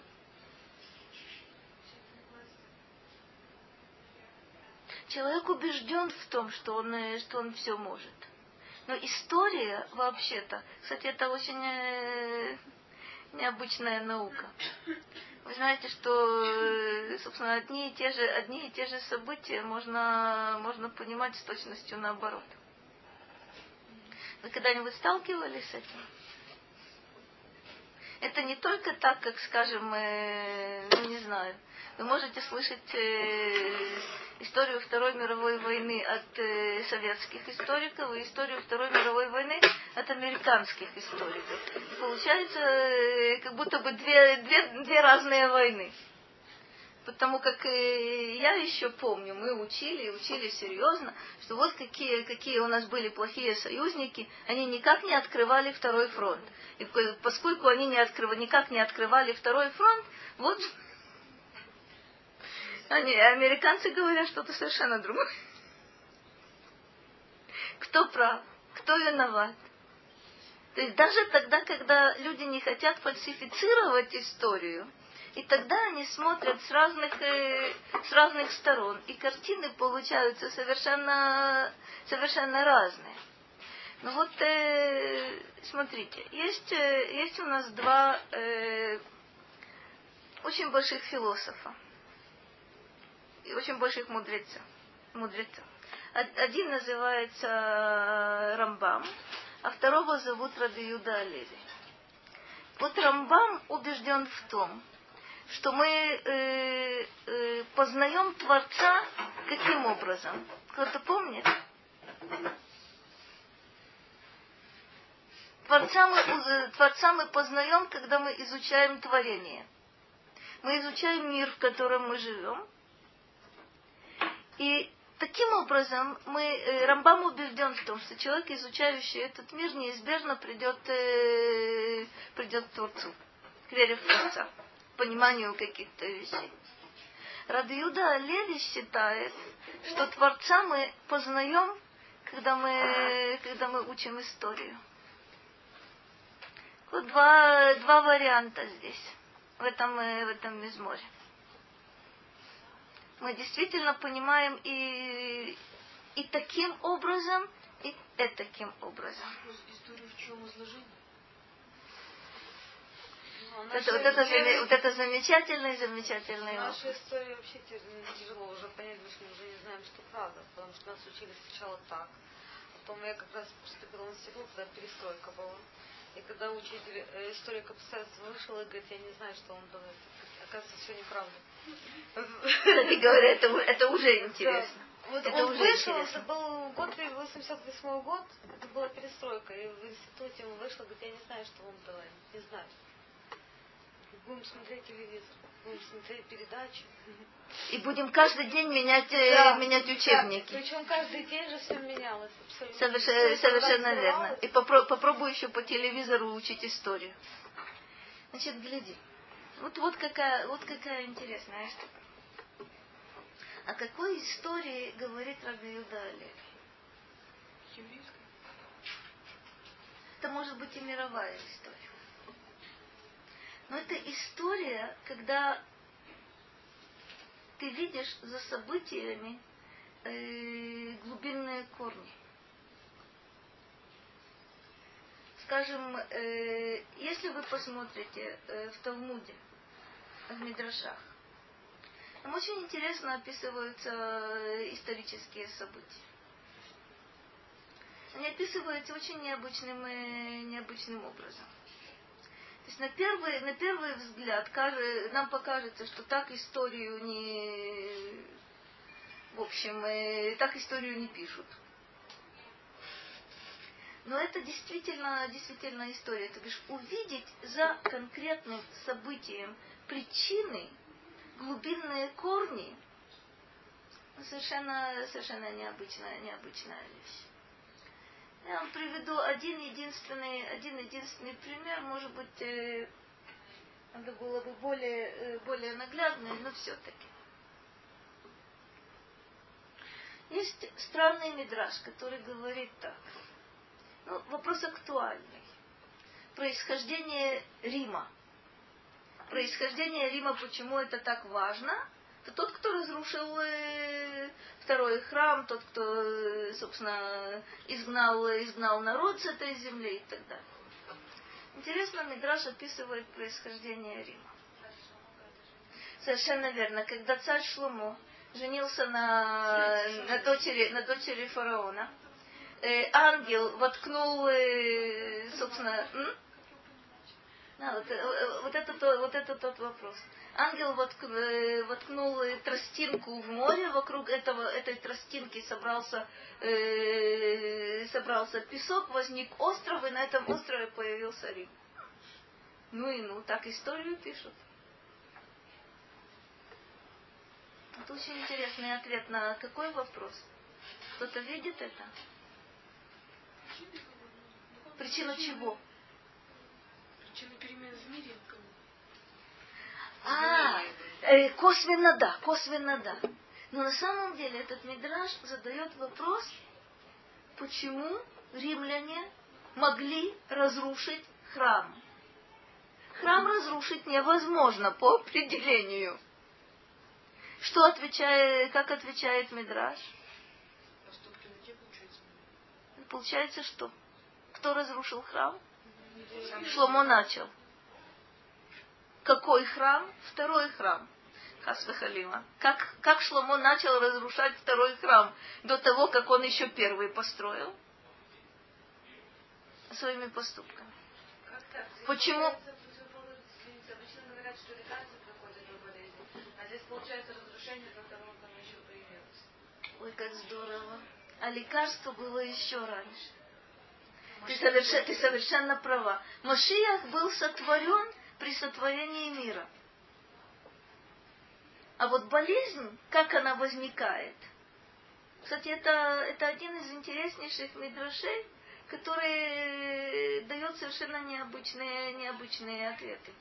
Человек убежден в том, что он все может. Но история вообще-то, кстати, это очень необычная наука. Вы знаете, что, собственно, одни и те же события можно понимать с точностью наоборот. Вы когда-нибудь сталкивались с этим? Это не только так, как, скажем, вы можете слышать историю Второй мировой войны от советских историков и историю Второй мировой войны от американских историков. Получается, как будто бы две разные войны. Потому как я еще помню, мы учили серьезно, что вот какие у нас были плохие союзники, они никак не открывали второй фронт. И поскольку они никак не открывали второй фронт, вот американцы говорят что-то совершенно другое. Кто прав, кто виноват. То есть даже тогда, когда люди не хотят фальсифицировать историю, и тогда они смотрят с разных сторон. И картины получаются совершенно разные. Ну вот, смотрите, есть у нас два очень больших философа и очень больших мудреца. Один называется Рамбам, а второго зовут Раби Юда Алеви. Вот Рамбам убежден в том, что мы познаем Творца каким образом? Кто-то помнит? Творца мы познаем, когда мы изучаем творение. Мы изучаем мир, в котором мы живем. И таким образом Рамбам убежден в том, что человек, изучающий этот мир, неизбежно придет к Творцу, к вере в Творца, пониманию каких-то вещей. Раби Юда Алеви считает, что Творца мы познаем, когда мы учим историю. Вот два варианта здесь, в этом мизморе. Мы действительно понимаем и таким образом, и этаким образом. История в чем изложение? Вот это замечательный вопрос. Наша история вообще тяжело уже понять, потому что мы уже не знаем, что правда, потому что нас учили сначала так. Потом я как раз поступила на институт, когда перестройка была. И когда учитель истории капитализма вышел и говорит, я не знаю, что он думает. Оказывается, все неправда. Кстати говоря, это уже интересно. Вот это он вышел, это был год 88 год, это была перестройка. И в институте он вышел и говорит, я не знаю, что он думает, не знаю. Будем смотреть телевизор, будем смотреть передачи. И будем каждый день менять учебники. Да. Причем каждый день же все менялось. Абсолютно. Совершенно верно. И попробую еще по телевизору учить историю. Значит, гляди. Вот какая интересная штука. О какой истории говорит Раби Юда Алеви? Еврейская. Это может быть и мировая история. Но это история, когда ты видишь за событиями глубинные корни. Скажем, если вы посмотрите в Талмуде, в Мидрашах, там очень интересно описываются исторические события. Они описываются очень необычным образом. То есть на первый взгляд нам покажется, что так историю не пишут. Но это действительно история. То бишь увидеть за конкретным событием причины, глубинные корни, совершенно необычная вещь. Я вам приведу один единственный пример, может быть, надо было бы более наглядное, но все-таки. Есть странный мидраш, который говорит так. Вопрос актуальный. Происхождение Рима, почему это так важно? Это тот, кто разрушил второй храм, тот, кто, собственно, изгнал народ с этой земли и так далее. Интересно, мидраш описывает происхождение Рима. Совершенно верно. Когда царь Шломо женился на дочери фараона, ангел воткнул, собственно... Вот это тот вопрос. Ангел воткнул тростинку в море, вокруг этой тростинки собрался песок, возник остров, и на этом острове появился Рим. Так историю пишут. Это очень интересный ответ на какой вопрос. Кто-то видит это? Причина чего? Причина перемен в мире. Косвенно да. Но на самом деле этот мидраш задает вопрос, почему римляне могли разрушить храм. Храм разрушить невозможно по определению. Как отвечает мидраш? Получается, что? Кто разрушил храм? Шломо начал. Какой храм? Второй храм. Хасвахалима. Как Шломо начал разрушать второй храм до того, как он еще первый построил? Своими поступками. Почему? Обычно говорят, что лекарство проходит до болезни. А здесь получается разрушение, до того, как оно еще появилось. Ой, как здорово. А лекарство было еще раньше. Ты совершенно права. Машиях был сотворен при сотворении мира. А вот болезнь, как она возникает. Кстати, это один из интереснейших мидрашей, который дает совершенно необычные ответы.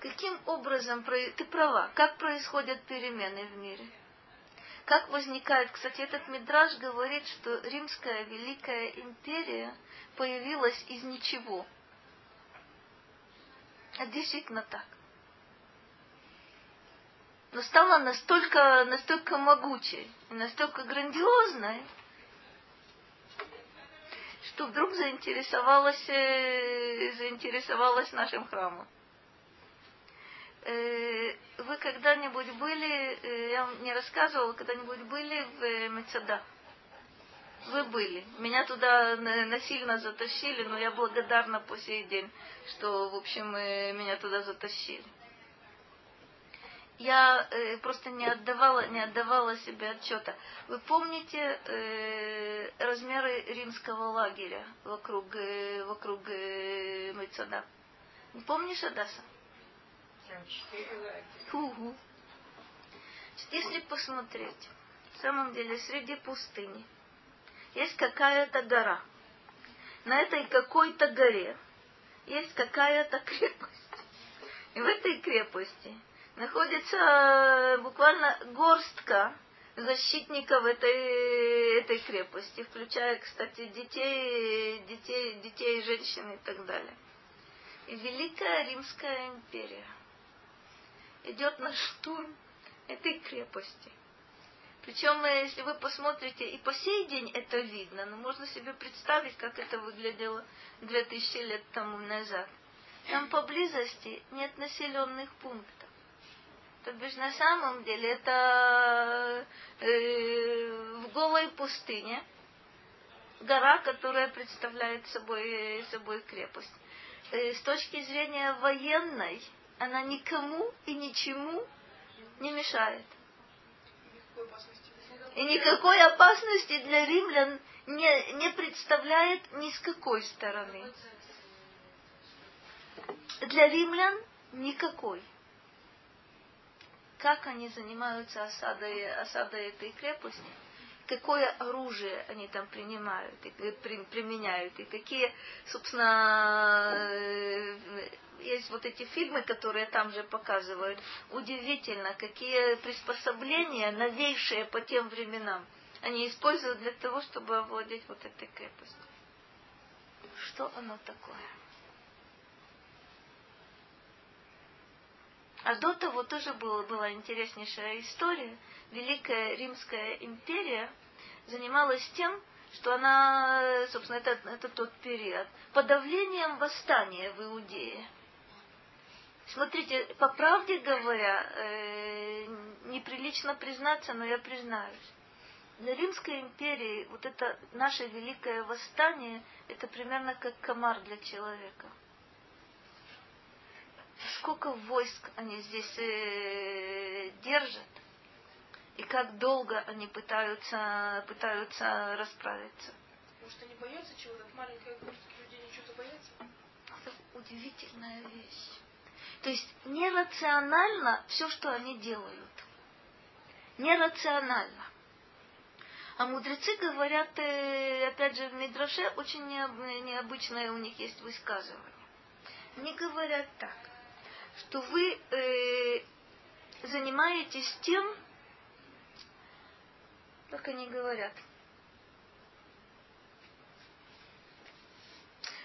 Каким образом, ты права, как происходят перемены в мире? Как возникает, кстати, этот мидраш говорит, что Римская Великая Империя появилась из ничего. Это действительно так. Но стала настолько могучей, настолько грандиозной, что вдруг заинтересовалась нашим храмом. Вы когда-нибудь были, я вам не рассказывала, когда-нибудь были в Мецада? Вы были. Меня туда насильно затащили, но я благодарна по сей день, что, в общем, меня туда затащили. Я просто не отдавала себе отчета. Вы помните размеры римского лагеря вокруг Мецада? Помнишь, Адаса? Если посмотреть, в самом деле, среди пустыни есть какая-то гора. На этой какой-то горе есть какая-то крепость. И в этой крепости находится буквально горстка защитников этой крепости, включая, кстати, детей, женщин и так далее. И Великая Римская империя идет на штурм этой крепости. Причем, если вы посмотрите, и по сей день это видно, но можно себе представить, как это выглядело 2000 лет тому назад. Там поблизости нет населенных пунктов. То бишь, на самом деле, это в голой пустыне гора, которая представляет собой крепость. С точки зрения военной, она никому и ничему не мешает. И никакой опасности для римлян не представляет ни с какой стороны. Для римлян никакой. Как они занимаются осадой этой крепости, какое оружие они там принимают, и применяют, и какие, собственно, есть вот эти фильмы, которые там же показывают. Удивительно, какие приспособления, новейшие по тем временам, они используют для того, чтобы овладеть вот этой крепостью. Что оно такое? А до того тоже была интереснейшая история. Великая Римская империя занималась тем, что она, собственно, это тот период, подавлением восстания в Иудее. Смотрите, по правде говоря, неприлично признаться, но я признаюсь. Для Римской империи вот это наше великое восстание, это примерно как комар для человека. Сколько войск они здесь держат, и как долго они пытаются расправиться. Может, они боятся чего? Так маленькая горстка людей не чего-то боятся? Это удивительная вещь. То есть нерационально все, что они делают. Нерационально. А мудрецы говорят, опять же, в Мидраше очень необычное у них есть высказывание. Они говорят так, что вы занимаетесь тем, как они говорят,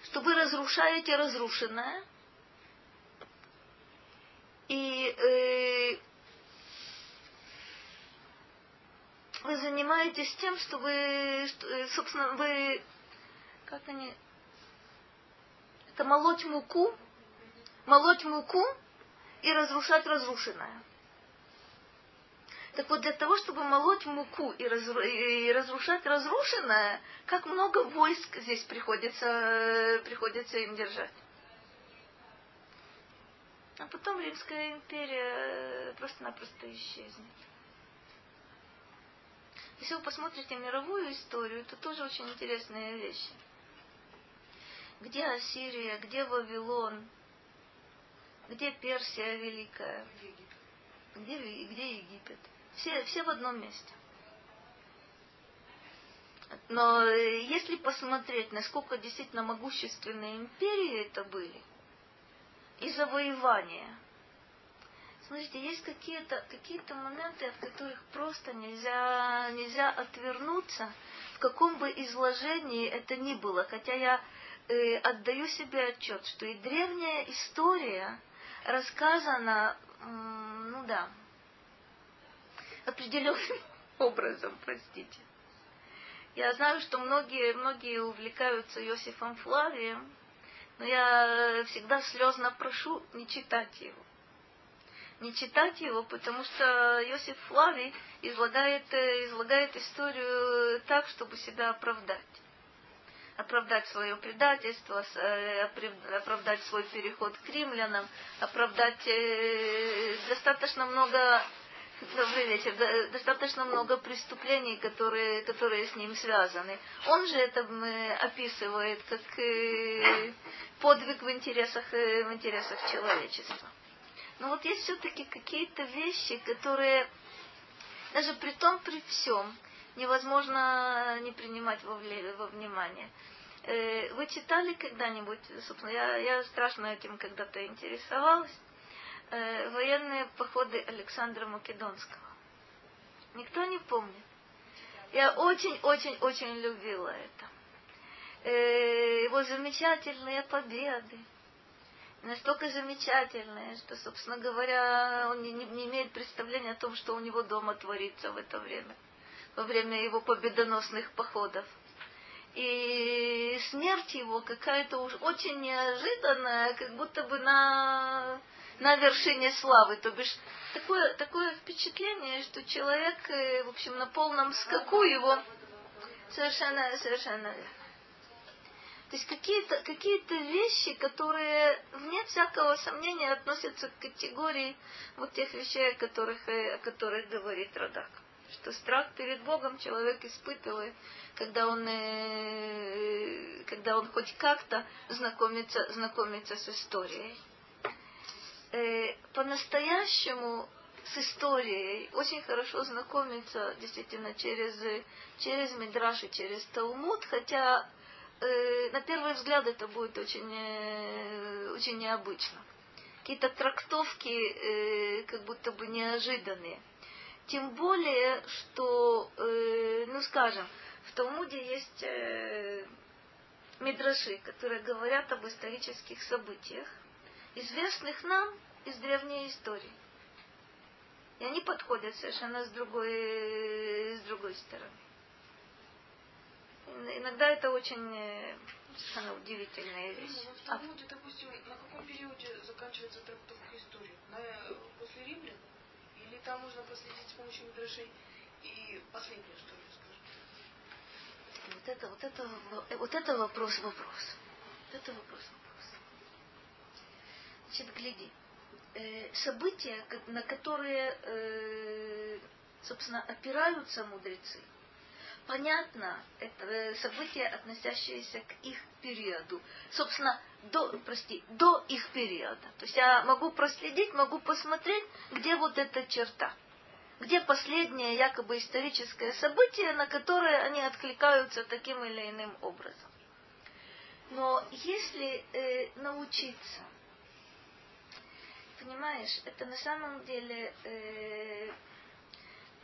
что вы разрушаете разрушенное и вы занимаетесь тем, что вы, собственно, вы, как они, это молоть муку и разрушать разрушенное. Так вот, для того, чтобы молоть муку и разрушать разрушенное, как много войск здесь приходится им держать. А потом Римская империя просто-напросто исчезнет. Если вы посмотрите мировую историю, то тоже очень интересные вещи. Где Ассирия, где Вавилон, где Персия Великая, где Египет. Все в одном месте. Но если посмотреть, насколько действительно могущественные империи это были, и завоевания, смотрите, есть какие-то моменты, от которых просто нельзя отвернуться, в каком бы изложении это ни было. Хотя я отдаю себе отчет, что и древняя история рассказана, определенным образом, простите. Я знаю, что многие увлекаются Иосифом Флавием, но я всегда слезно прошу не читать его. Не читать его, потому что Иосиф Флавий излагает историю так, чтобы себя оправдать свое предательство, оправдать свой переход к римлянам, оправдать достаточно много достаточно много преступлений, которые с ним связаны. Он же это описывает как подвиг в интересах человечества. Но вот есть все-таки какие-то вещи, которые даже при всем невозможно не принимать во внимание. Вы читали когда-нибудь, собственно, я страшно этим когда-то интересовалась, военные походы Александра Македонского. Никто не помнит. Я очень-очень-очень любила это. Его замечательные победы. Настолько замечательные, что, собственно говоря, он не имеет представления о том, что у него дома творится в это время. Во время его победоносных походов. И смерть его какая-то уж очень неожиданная, как будто бы на вершине славы. То бишь, такое впечатление, что человек, в общем, на полном скаку его. Совершенно верно. То есть какие-то вещи, которые, вне всякого сомнения, относятся к категории вот тех вещей, о которых говорит Радак. Что страх перед Богом человек испытывает, когда он хоть как-то знакомится с историей. По-настоящему с историей очень хорошо знакомиться действительно через Мидраш и через Талмуд, хотя на первый взгляд это будет очень необычно. Какие-то трактовки как будто бы неожиданные. Тем более, что, скажем, в Талмуде есть мидраши, которые говорят об исторических событиях, известных нам из древней истории. И они подходят совершенно с другой стороны. Иногда это очень совершенно удивительная вещь. В Талмуде, допустим, на каком периоде заканчивается трактовка истории? После римлян? Или там можно проследить с помощью мидрашей и последнее, что ли, скажем? Вот это вопрос. Значит, гляди. События, на которые, собственно, опираются мудрецы, понятно, это события, относящиеся к их периоду. Собственно, до их периода. То есть я могу проследить, могу посмотреть, где вот эта черта. Где последнее якобы историческое событие, на которое они откликаются таким или иным образом. Но если научиться, понимаешь, это на самом деле...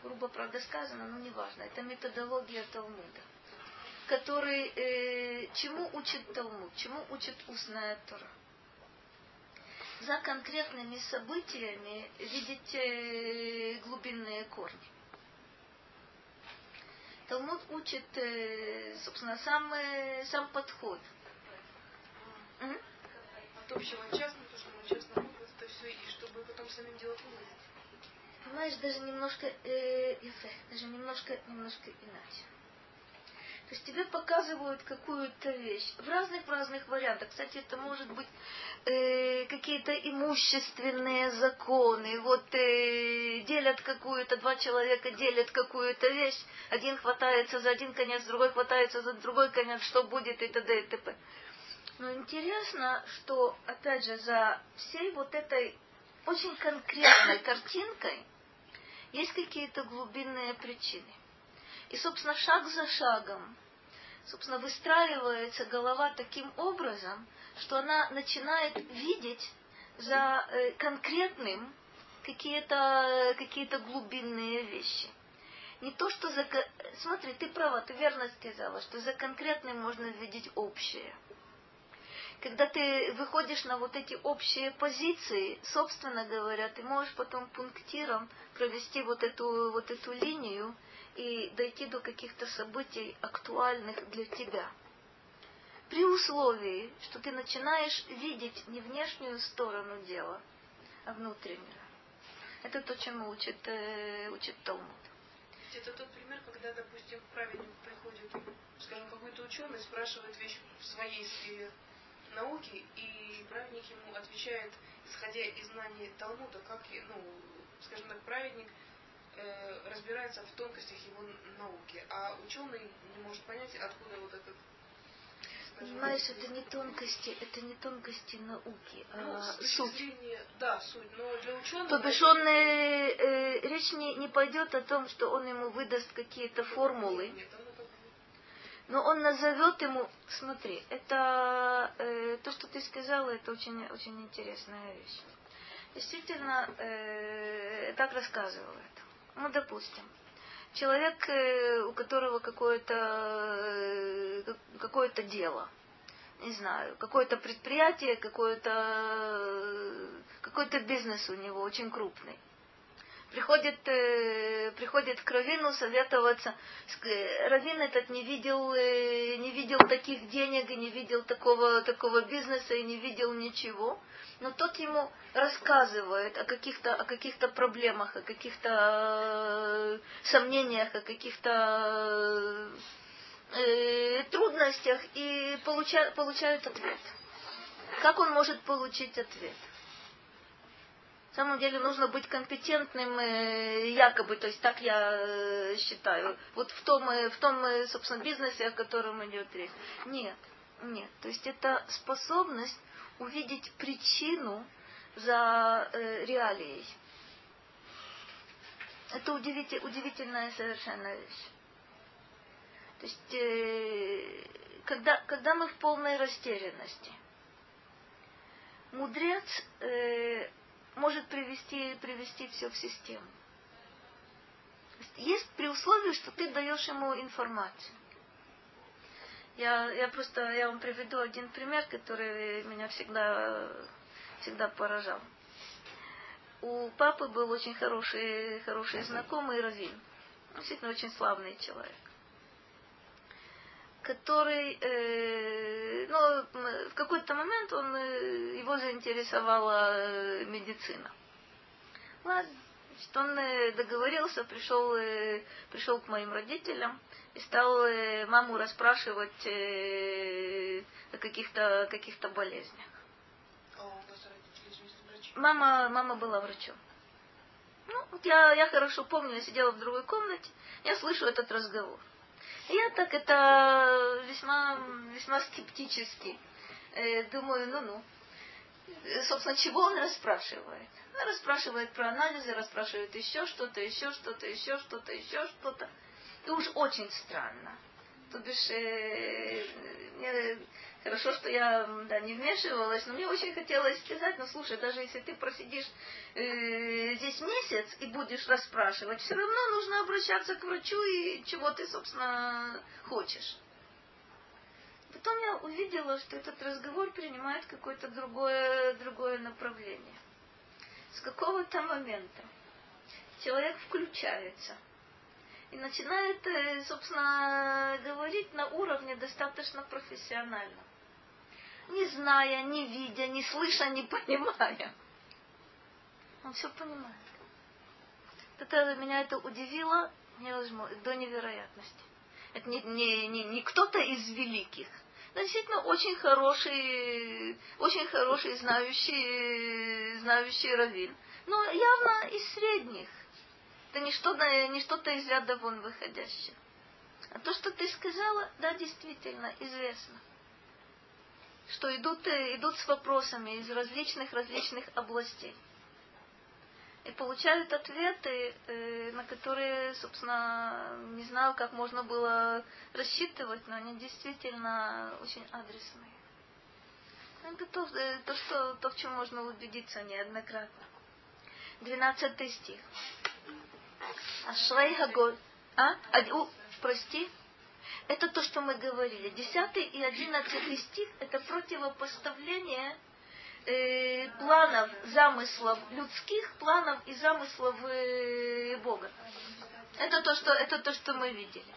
грубо, правда, сказано, но неважно. Это методология Талмуда, который чему учит Талмуд, чему учит устная Тора. За конкретными событиями видеть глубинные корни. Талмуд учит, собственно, сам подход. От общего к частному, то, что мы частно могут, это все, и чтобы потом самим делать умеет. Понимаешь, даже немножко иначе. То есть тебе показывают какую-то вещь в разных вариантах. Кстати, это может быть какие-то имущественные законы. Вот два человека делят какую-то вещь. Один хватается за один конец, другой хватается за другой конец. Что будет и т.д. и т.п. Но интересно, что, опять же, за всей вот этой очень конкретной картинкой есть какие-то глубинные причины. И, собственно, шаг за шагом, собственно, выстраивается голова таким образом, что она начинает видеть за конкретным какие-то глубинные вещи. Не то, что за... Смотри, ты права, ты верно сказала, что за конкретным можно видеть общее. Когда ты выходишь на вот эти общие позиции, собственно говоря, ты можешь потом пунктиром провести вот эту линию и дойти до каких-то событий, актуальных для тебя. При условии, что ты начинаешь видеть не внешнюю сторону дела, а внутреннюю. Это то, чему учит Талмуд. Это тот пример, когда, допустим, праведник приходит, скажем, какой-то ученый, спрашивает вещь в своей сфере науки, и праведник ему отвечает, исходя из знаний Талмуда, как, скажем так, праведник разбирается в тонкостях его науки, а ученый не может понять, откуда вот этот... Понимаешь, это не тонкости науки, а суть. Зрения, да, суть, но для ученого... То бишь он, речь не пойдет о том, что он ему выдаст какие-то формулы. Нет, но он назовет ему, смотри, это то, что ты сказала, это очень, очень интересная вещь. Действительно, так рассказывают. Ну, допустим, человек, у которого какое-то дело, не знаю, какое-то предприятие, какой-то бизнес у него очень крупный. Приходит к раввину советоваться. Раввин этот не видел таких денег, и не видел такого бизнеса, и не видел ничего. Но тот ему рассказывает о каких-то проблемах, о каких-то сомнениях, о каких-то трудностях, и получает ответ. Как он может получить ответ? На самом деле нужно быть компетентным, якобы, то есть так я считаю, вот в том собственно, бизнесе, о котором идет речь. Нет. То есть это способность увидеть причину за реалией. Это удивительная совершенно вещь. То есть когда мы в полной растерянности, мудрец... может привести все в систему. Есть при условии, что ты даешь ему информацию. Я вам приведу один пример, который меня всегда поражал. У папы был очень хороший знакомый раввин, действительно очень славный человек, который, в какой-то момент его заинтересовала медицина. Ладно, значит, он договорился, пришел к моим родителям и стал маму расспрашивать о каких-то болезнях. А у вас родители вместе врачи? Мама была врачом. Ну, вот я хорошо помню, я сидела в другой комнате, я слышу этот разговор. Я так это весьма скептически думаю, Собственно, чего он расспрашивает? Он расспрашивает про анализы, расспрашивает еще что-то. Это уж очень странно. То бишь, хорошо, что я не вмешивалась, но мне очень хотелось сказать, слушай, даже если ты просидишь здесь месяц и будешь расспрашивать, все равно нужно обращаться к врачу и чего ты, собственно, хочешь. Потом я увидела, что этот разговор принимает какое-то другое направление. С какого-то момента человек включается. И начинает, собственно, говорить на уровне достаточно профессионально. Не зная, не видя, не слыша, не понимая. Он все понимает. Меня это удивило до невероятности. Это не кто-то из великих. Это действительно очень хороший знающий раввин. Но явно из средних. Это не что-то из ряда вон выходящее. А то, что ты сказала, да, действительно, известно. Что идут с вопросами из различных областей. И получают ответы, на которые, собственно, не знаю, как можно было рассчитывать, но они действительно очень адресные. Это то, в чем можно убедиться неоднократно. 12 стих. Ашрей Хаголь. Прости. Это то, что мы говорили. 10 и 11 стих – это противопоставление планов, замыслов людских, планов и замыслов Бога. Это то, что мы видели.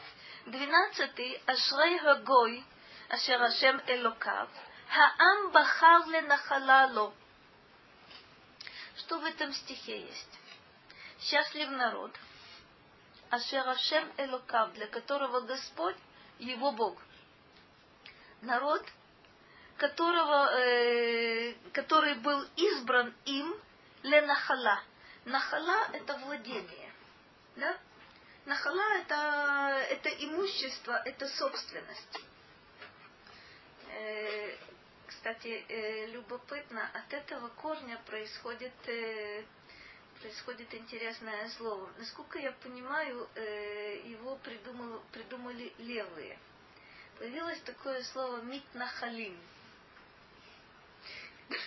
12 Ашрей Хагой, Ашер Ашем Элокав, Хаам Бахар ле Нахалало. Что в этом стихе есть? Счастлив народ, Ашер Ашем Элокав, для которого Господь его Бог. Народ, который был избран им, ле Нахала. Нахала – это владение. Да? Нахала это имущество, это собственность. Кстати, любопытно, от этого корня происходит интересное слово. Насколько я понимаю, его придумали левые. Появилось такое слово «митнахалим»,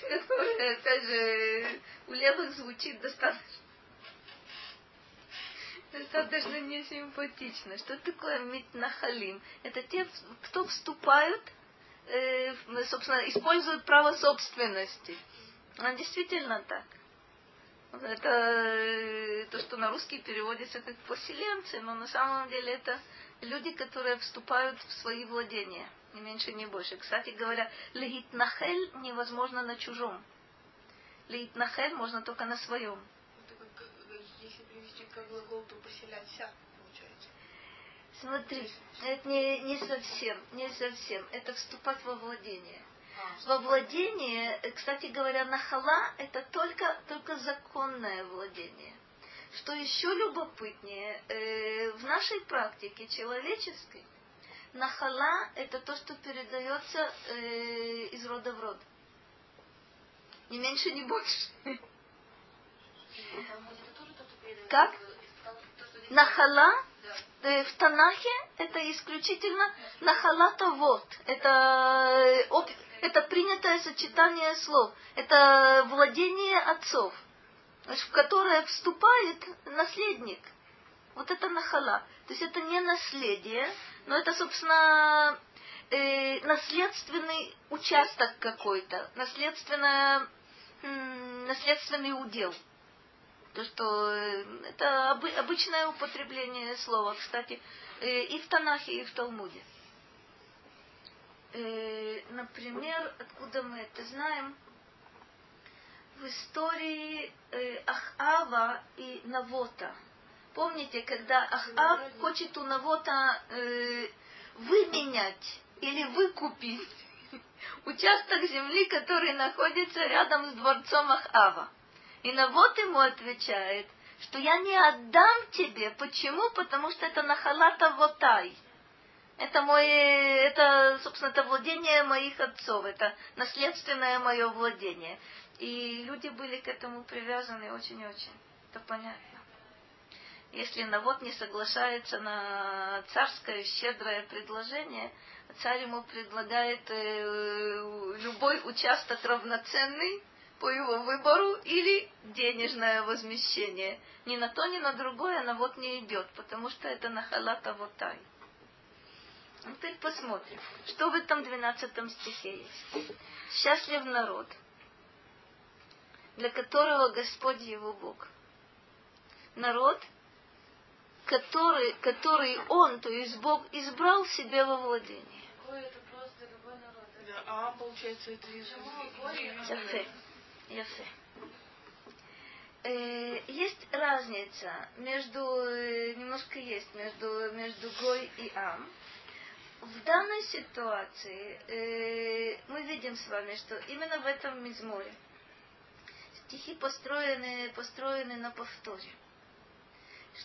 которое, опять же, у левых звучит достаточно несимпатично. Что такое «митнахалим»? Это те, кто вступают, собственно, используют право собственности. А действительно так. Это то, что на русский переводится как поселенцы, но на самом деле это люди, которые вступают в свои владения, ни меньше, ни больше. Кстати говоря, леитнахель невозможно на чужом. Леитнахель можно только на своем. Если привести как глагол, то поселяться, получается. Смотри, это не совсем. Это вступать во владение. Во владение, кстати говоря, нахала – это только законное владение. Что еще любопытнее, в нашей практике человеческой, нахала – это то, что передается из рода в род. Ни меньше, ни больше. Как? Нахала в Танахе – это исключительно нахала-тавот. Это принятое сочетание слов. Это владение отцов, в которое вступает наследник. Вот это нахала. То есть это не наследие, но это, собственно, наследственный участок какой-то, наследственный удел. То, что это обычное употребление слова, кстати, и в Танахе, и в Талмуде. Например, откуда мы это знаем, в истории Ахава и Навота. Помните, когда Ахав хочет у Навота выменять или выкупить участок земли, который находится рядом с дворцом Ахава. И Навот ему отвечает, что я не отдам тебе. Почему? Потому что это нахалата вотай. Это, собственно, это владение моих отцов. Это наследственное мое владение. И люди были к этому привязаны очень-очень. Это понятно. Если Навот не соглашается на царское щедрое предложение, царь ему предлагает любой участок равноценный по его выбору или денежное возмещение. Ни на то, ни на другое она вот не идет, потому что это нахалата вотай. А теперь посмотрим, что в этом 12 стихе есть. Счастлив народ, для которого Господь его Бог. Народ, который он, то есть Бог, избрал себе во владение. Ой, это просто любой народ. Да, получается, это ежемолодие. Есть разница между Гой и Ам. В данной ситуации мы видим с вами, что именно в этом мизморе стихи построены на повторе.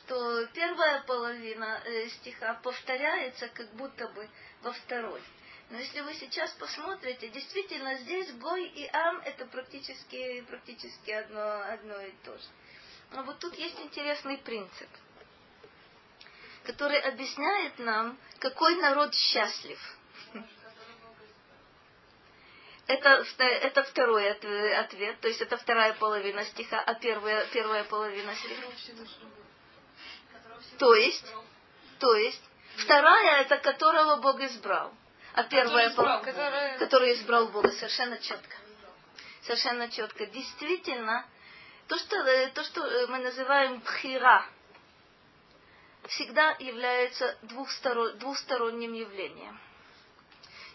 Что первая половина стиха повторяется как будто бы во второй. Но если вы сейчас посмотрите, действительно, здесь Гой и Ам – это практически одно и то же. Но вот тут есть интересный принцип, который объясняет нам, какой народ счастлив. Это второй ответ, то есть это вторая половина стиха, а первая половина стиха. То есть вторая – это которого Бог избрал. А первая половина, которую избрал Бога, совершенно четко. Действительно, то, что мы называем бхира, всегда является двусторонним явлением.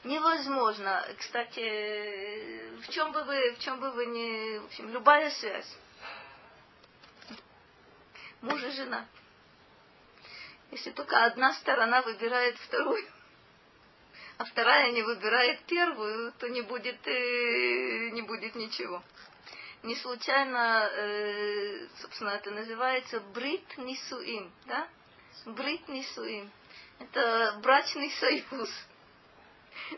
Невозможно, кстати, в чем бы вы ни, в общем, любая связь, муж и жена, если только одна сторона выбирает вторую, а вторая не выбирает первую, то не будет ничего. не случайно, собственно, это называется брит нисуим, да? Брит нисуим. Это брачный союз.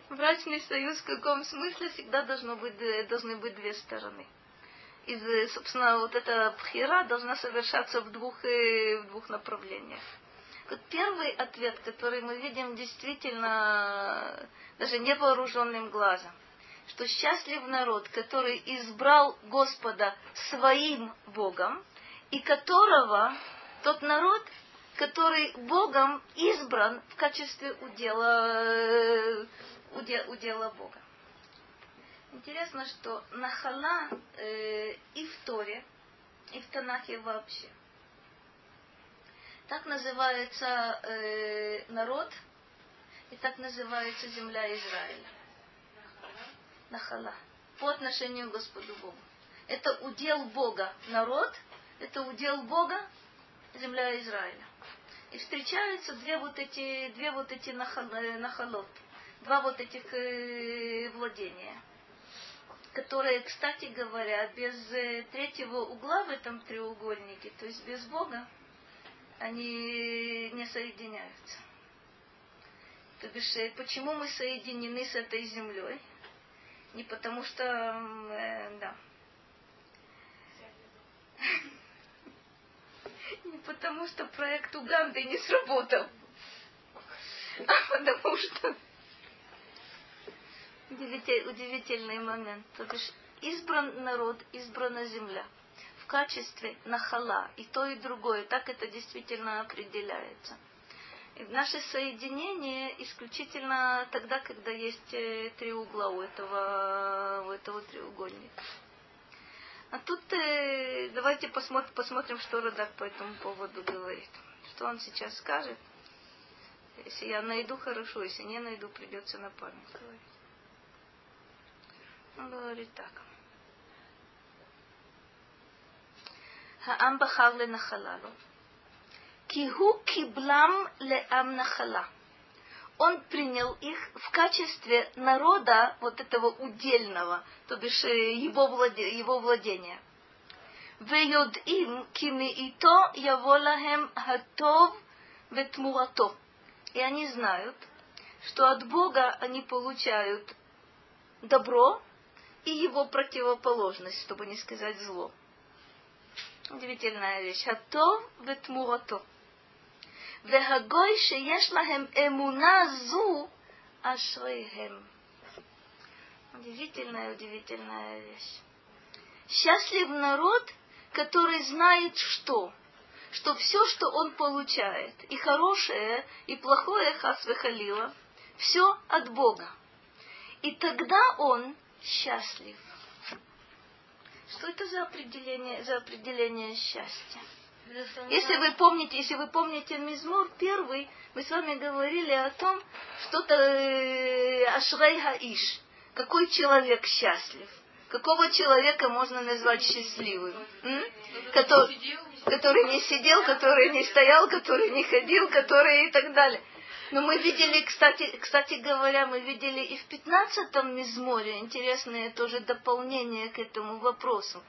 Брачный союз в каком смысле всегда должны быть две стороны. И, собственно, вот эта бхира должна совершаться в двух направлениях. Вот первый ответ, который мы видим действительно даже невооруженным глазом, что счастлив народ, который избрал Господа своим Богом, и которого тот народ, который Богом избран в качестве удела Бога. Интересно, что нахала и в Торе, и в Танахе вообще. Так называется народ, и так называется земля Израиля. Нахала. По отношению к Господу Богу. Это удел Бога народ, это удел Бога земля Израиля. И встречаются две вот эти нахалот, два вот этих владения, которые, кстати говоря, без третьего угла в этом треугольнике, то есть без Бога, они не соединяются. То бишь, почему мы соединены с этой землей? Не потому что, да. Не потому что проект Уганды не сработал, а потому что удивительный момент. То бишь, избран народ, избрана земля. В качестве нахала и то, и другое. Так это действительно определяется. И наше соединение исключительно тогда, когда есть три угла у этого треугольника. А тут давайте посмотрим, что Радак по этому поводу говорит. Что он сейчас скажет. Если я найду, хорошо. Если не найду, придется на память говорить. Он говорит так. Хаам бахар ле нахалалу. Киху киблам ле ам нахала. Он принял их в качестве народа вот этого удельного, то бишь его владения. Вейод им кими ито яволахем хатов ветмурато. И они знают, что от Бога они получают добро и его противоположность, чтобы не сказать зло. Удивительная вещь. Хатов ветмурато. Вегагой шееш лахем эмуна зу ашрейхем. Удивительная вещь. Счастлив народ, который знает что? Что все, что он получает, и хорошее, и плохое, хас вехалила, все от Бога. И тогда он счастлив. Что это за определение счастья? Если вы помните Мизмор первый, мы с вами говорили о том, что-то Ашрей Хаиш. Какой человек счастлив? Какого человека можно назвать счастливым? Который не сидел, который не стоял, который не ходил, который и так далее. Но мы видели, кстати говоря, и в 15-м Мизморе интересное тоже дополнение к этому вопросу.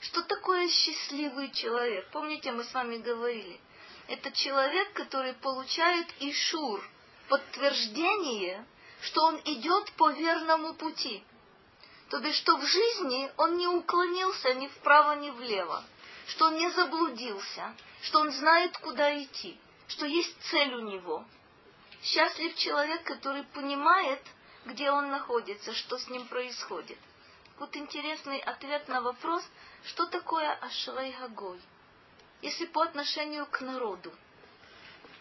Что такое счастливый человек? Помните, мы с вами говорили. Это человек, который получает ишур, подтверждение, что он идет по верному пути. То бишь, что в жизни он не уклонился ни вправо, ни влево. Что он не заблудился, что он знает, куда идти, что есть цель у него. Счастлив человек, который понимает, где он находится, что с ним происходит. Вот интересный ответ на вопрос, что такое Ашрей Гагой. Если по отношению к народу,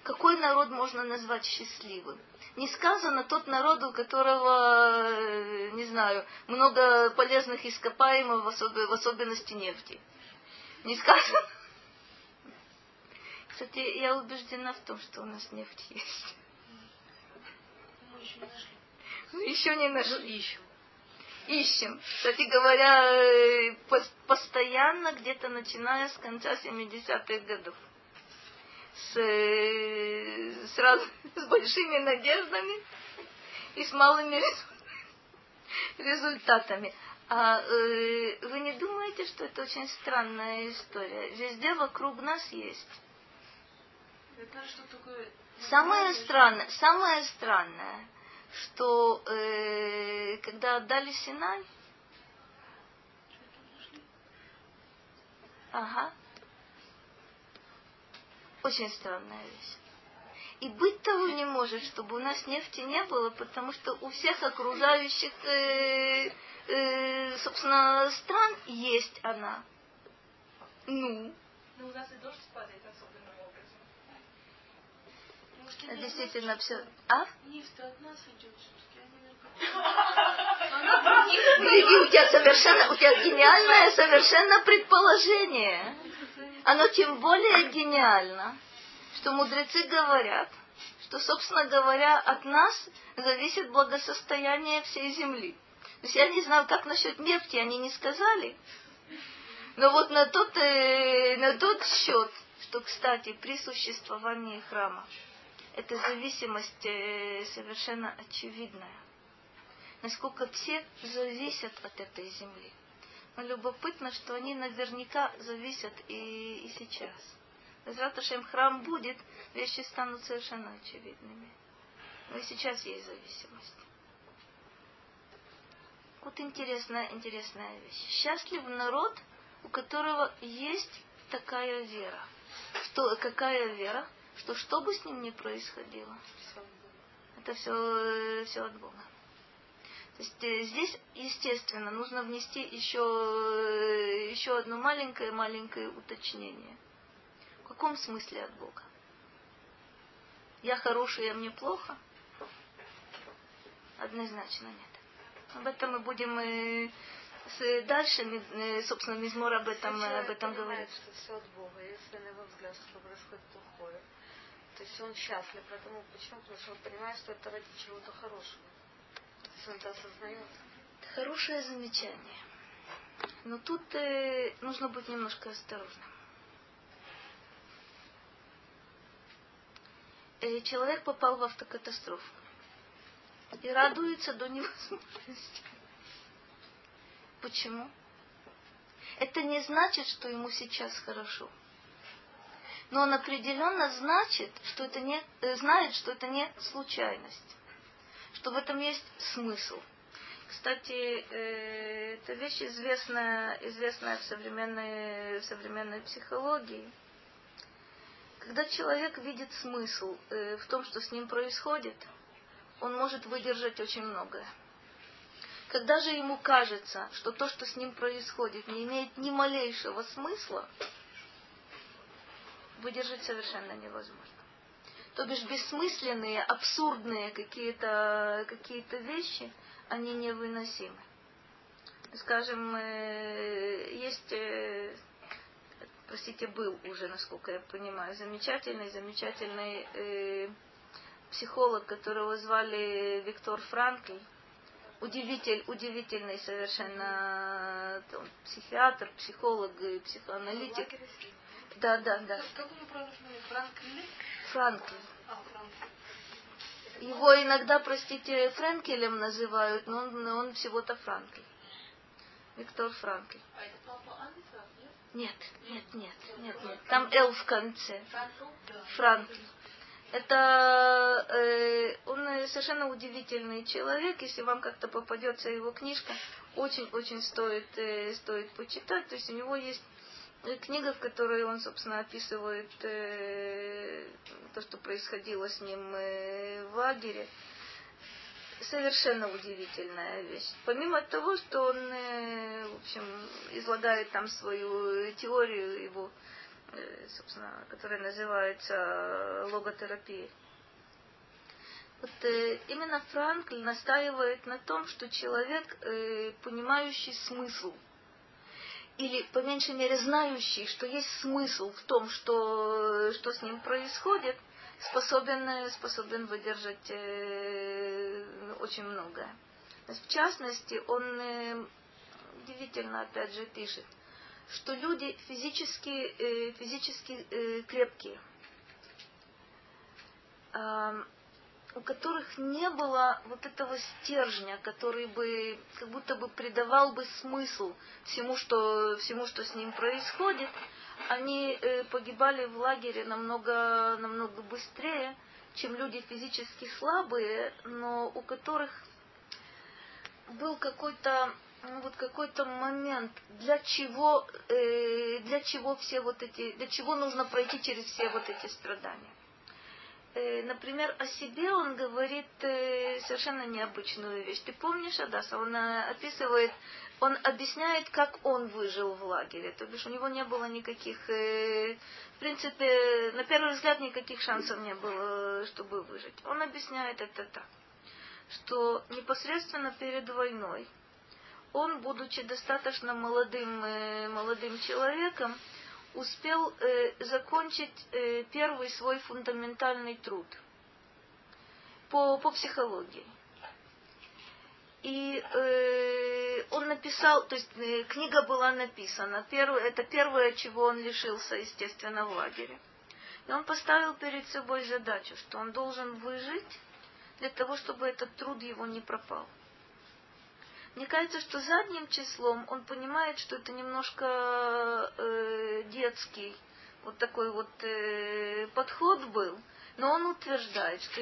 какой народ можно назвать счастливым? Не сказано тот народ, у которого, не знаю, много полезных ископаемых, в особенности нефти. Не сказано. Кстати, я убеждена в том, что у нас нефть есть. Еще не нашли. Ищем. Кстати говоря, постоянно, где-то начиная с конца 70-х годов. С большими надеждами и с малыми результатами. А вы не думаете, что какая-то очень странная история. Везде вокруг нас есть. Самое странное, что когда отдали Синай, очень странная вещь. И быть того не может, чтобы у нас нефти не было, потому что у всех окружающих, собственно, стран есть она. Ну, у нас и дождь падает особенным образом. Действительно, все. Нефть-то от нас идет, все-таки они у тебя совершенно, у тебя гениальное совершенно предположение. Оно тем более гениально, что мудрецы говорят, что, собственно говоря, от нас зависит благосостояние всей земли. То есть я не знаю, как насчет нефти, они не сказали. Но вот на тот счет, что, кстати, при существовании храма, эта зависимость совершенно очевидная. Насколько все зависят от этой земли. Но любопытно, что они наверняка зависят и сейчас. Завтра, чем храм будет, вещи станут совершенно очевидными. Но и сейчас есть зависимость. Вот интересная вещь. Счастлив народ, у которого есть такая вера. Какая вера? Что бы с ним ни происходило, это все от Бога. То есть здесь, естественно, нужно внести еще одно маленькое уточнение. В каком смысле от Бога? Я хороший, а мне плохо? Однозначно нет. Об этом мы будем и дальше, собственно, Мизмор об этом говорит. Что все от Бога. Если на его взгляд что происходит плохое, то есть он счастлив. Поэтому почему? Потому что он понимает, что это ради чего-то хорошего. То есть он это осознает. Хорошее замечание. Но тут нужно быть немножко осторожным. Человек попал в автокатастрофу и радуется до невозможности. Почему? Это не значит, что ему сейчас хорошо. Но он определенно знает, что это не случайность. Что в этом есть смысл. Кстати, эта вещь известная в современной психологии. Когда человек видит смысл в том, что с ним происходит, он может выдержать очень многое. Когда же ему кажется, что то, что с ним происходит, не имеет ни малейшего смысла, выдержать совершенно невозможно. То бишь бессмысленные, абсурдные какие-то вещи, они невыносимы. Скажем, есть... был уже, насколько я понимаю, замечательный психолог, которого звали Виктор Франкл. Удивительный совершенно психиатр, психолог, психоаналитик. Да. Франкл. Его иногда, Франкелем называют, но он всего-то Франкл. Виктор Франкл. А это папа Анна? Нет. Там Л в конце. Франкл. Это он совершенно удивительный человек. Если вам как-то попадется его книжка, очень-очень стоит почитать. То есть у него есть книга, в которой он, собственно, описывает то, что происходило с ним в лагере. Совершенно удивительная вещь. Помимо того, что он, излагает там свою теорию, его, собственно, которая называется логотерапией. Вот именно Франкл настаивает на том, что человек, понимающий смысл, или, по меньшей мере, знающий, что есть смысл в том, что с ним происходит, способен выдержать очень многое. В частности, он удивительно, опять же, пишет, что люди физически крепкие. у которых не было вот этого стержня, который бы как будто бы придавал бы смысл всему, что с ним происходит, они погибали в лагере намного быстрее, чем люди физически слабые, но у которых был какой-то, какой-то момент, для чего нужно пройти через все вот эти страдания. Например, о себе он говорит совершенно необычную вещь. Ты помнишь, Адаса? Он объясняет, как он выжил в лагере. То бишь, у него не было никаких, в принципе, на первый взгляд никаких шансов не было, чтобы выжить. Он объясняет это так, что непосредственно перед войной он, будучи достаточно молодым человеком, успел закончить первый свой фундаментальный труд по психологии. И он написал, то есть книга была написана, это первое, чего он лишился, естественно, в лагере. И он поставил перед собой задачу, что он должен выжить для того, чтобы этот труд его не пропал. Мне кажется, что задним числом он понимает, что это немножко детский вот такой вот подход был, но он утверждает, что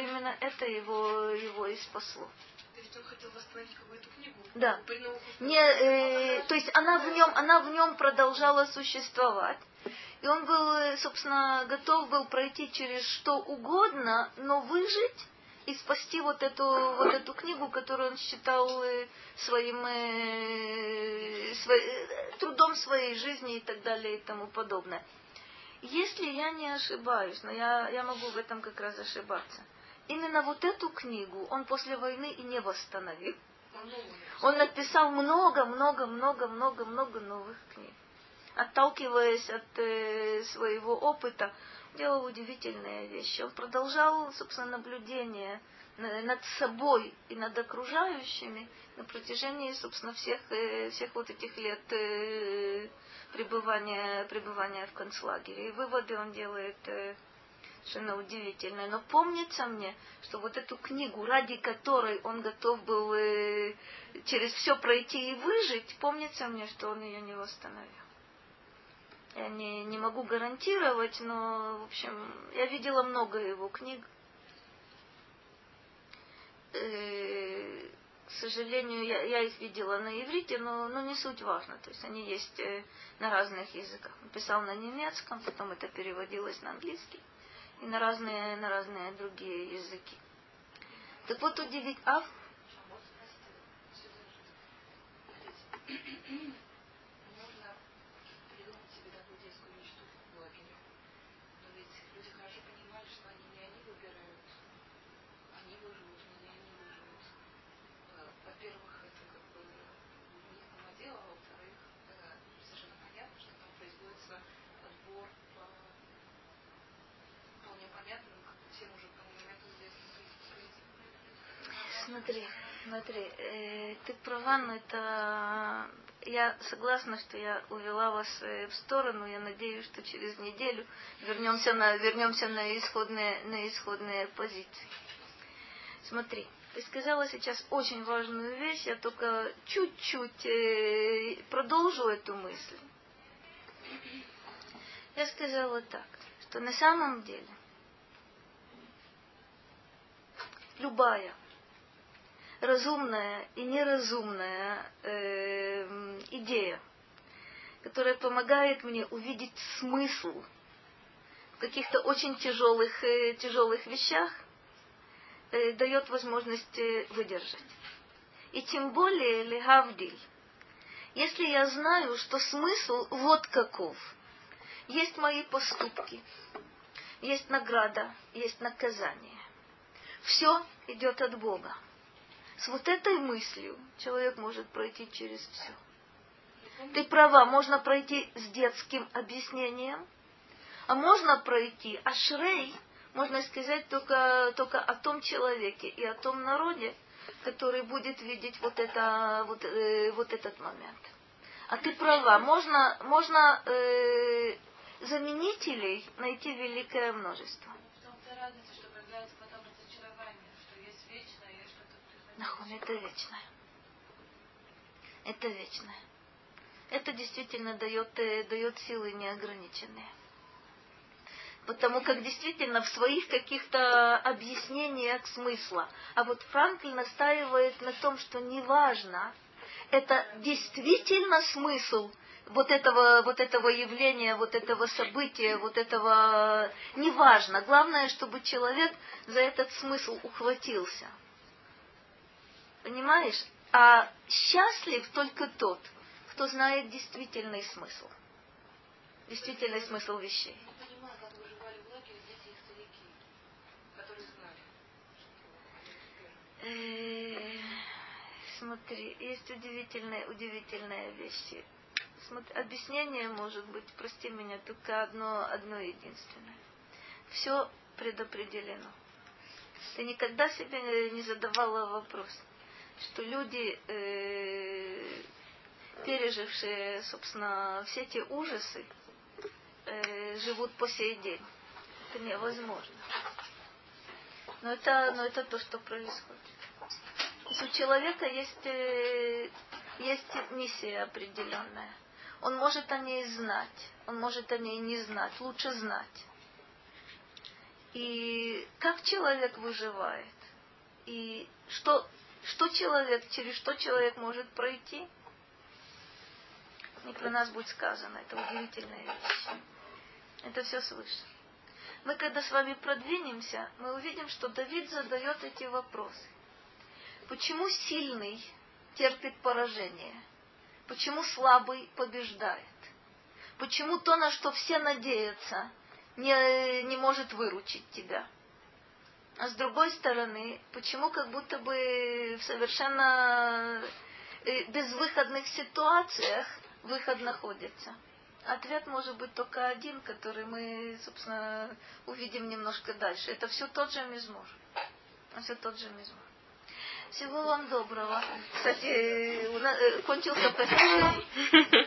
именно это его и спасло. То есть он хотел восстановить какую-то книгу? Да. То есть она в нем продолжала существовать. И он был, собственно, готов был пройти через что угодно, но выжить и спасти вот эту книгу, которую он считал своим трудом своей жизни и так далее и тому подобное. Если я не ошибаюсь, но я могу в этом как раз ошибаться, именно вот эту книгу он после войны и не восстановил. Он написал много новых книг. Отталкиваясь от своего опыта, делал удивительные вещи. Он продолжал, собственно, наблюдение над собой и над окружающими на протяжении, собственно, всех вот этих лет пребывания в концлагере. И выводы он делает совершенно удивительные. Но помнится мне, что вот эту книгу, ради которой он готов был через все пройти и выжить, помнится мне, что он ее не восстановил. Я не могу гарантировать, но, в общем, я видела много его книг. К сожалению, я их видела на иврите, но не суть важно. То есть они есть на разных языках. Он писал на немецком, потом это переводилось на английский и на разные другие языки. Так вот, удивить Смотри, ты права, но это... Я согласна, что я увела вас в сторону. Я надеюсь, что через неделю вернемся на исходные позиции. Смотри, ты сказала сейчас очень важную вещь. Я только чуть-чуть продолжу эту мысль. Я сказала так, что на самом деле любая разумная и неразумная идея, которая помогает мне увидеть смысл в каких-то очень тяжелых вещах, дает возможность выдержать. И тем более, легавдиль, если я знаю, что смысл вот каков. Есть мои поступки, есть награда, есть наказание. Все идет от Бога. С вот этой мыслью человек может пройти через все. Ты права, можно пройти с детским объяснением, а можно пройти ашрей, можно сказать только о том человеке и о том народе, который будет видеть вот этот момент. А ты права, можно заменителей найти великое множество. В том-то разница, что появляется потом этот человек. Нахуми, это вечное. Это вечное. Это действительно дает силы неограниченные. Потому как действительно в своих каких-то объяснениях смысла. А вот Франкль настаивает на том, что неважно, это действительно смысл вот этого явления, вот этого события, вот этого неважно. Главное, чтобы человек за этот смысл ухватился. Понимаешь? А счастлив только тот, кто знает действительный смысл. Действительный смысл вещей. Смотри, есть удивительные вещи. Смотри, объяснение может быть, прости меня, только одно единственное. Все предопределено. Ты никогда себе не задавала вопрос, что люди, пережившие, собственно, все те ужасы, живут по сей день. Это невозможно. Но это то, что происходит. У человека есть миссия определенная. Он может о ней знать, он может о ней не знать, лучше знать. И как человек выживает, и через что человек может пройти, не про нас будет сказано. Это удивительная вещь. Это все свыше. Мы когда с вами продвинемся, мы увидим, что Давид задает эти вопросы. Почему сильный терпит поражение? Почему слабый побеждает? Почему то, на что все надеются, не может выручить тебя? А с другой стороны, почему как будто бы в совершенно безвыходных ситуациях выход находится? Ответ может быть только один, который мы, собственно, увидим немножко дальше. Это все тот же мизмор. Все тот же мизмор. Всего вам доброго. Кстати, кончился посетитель.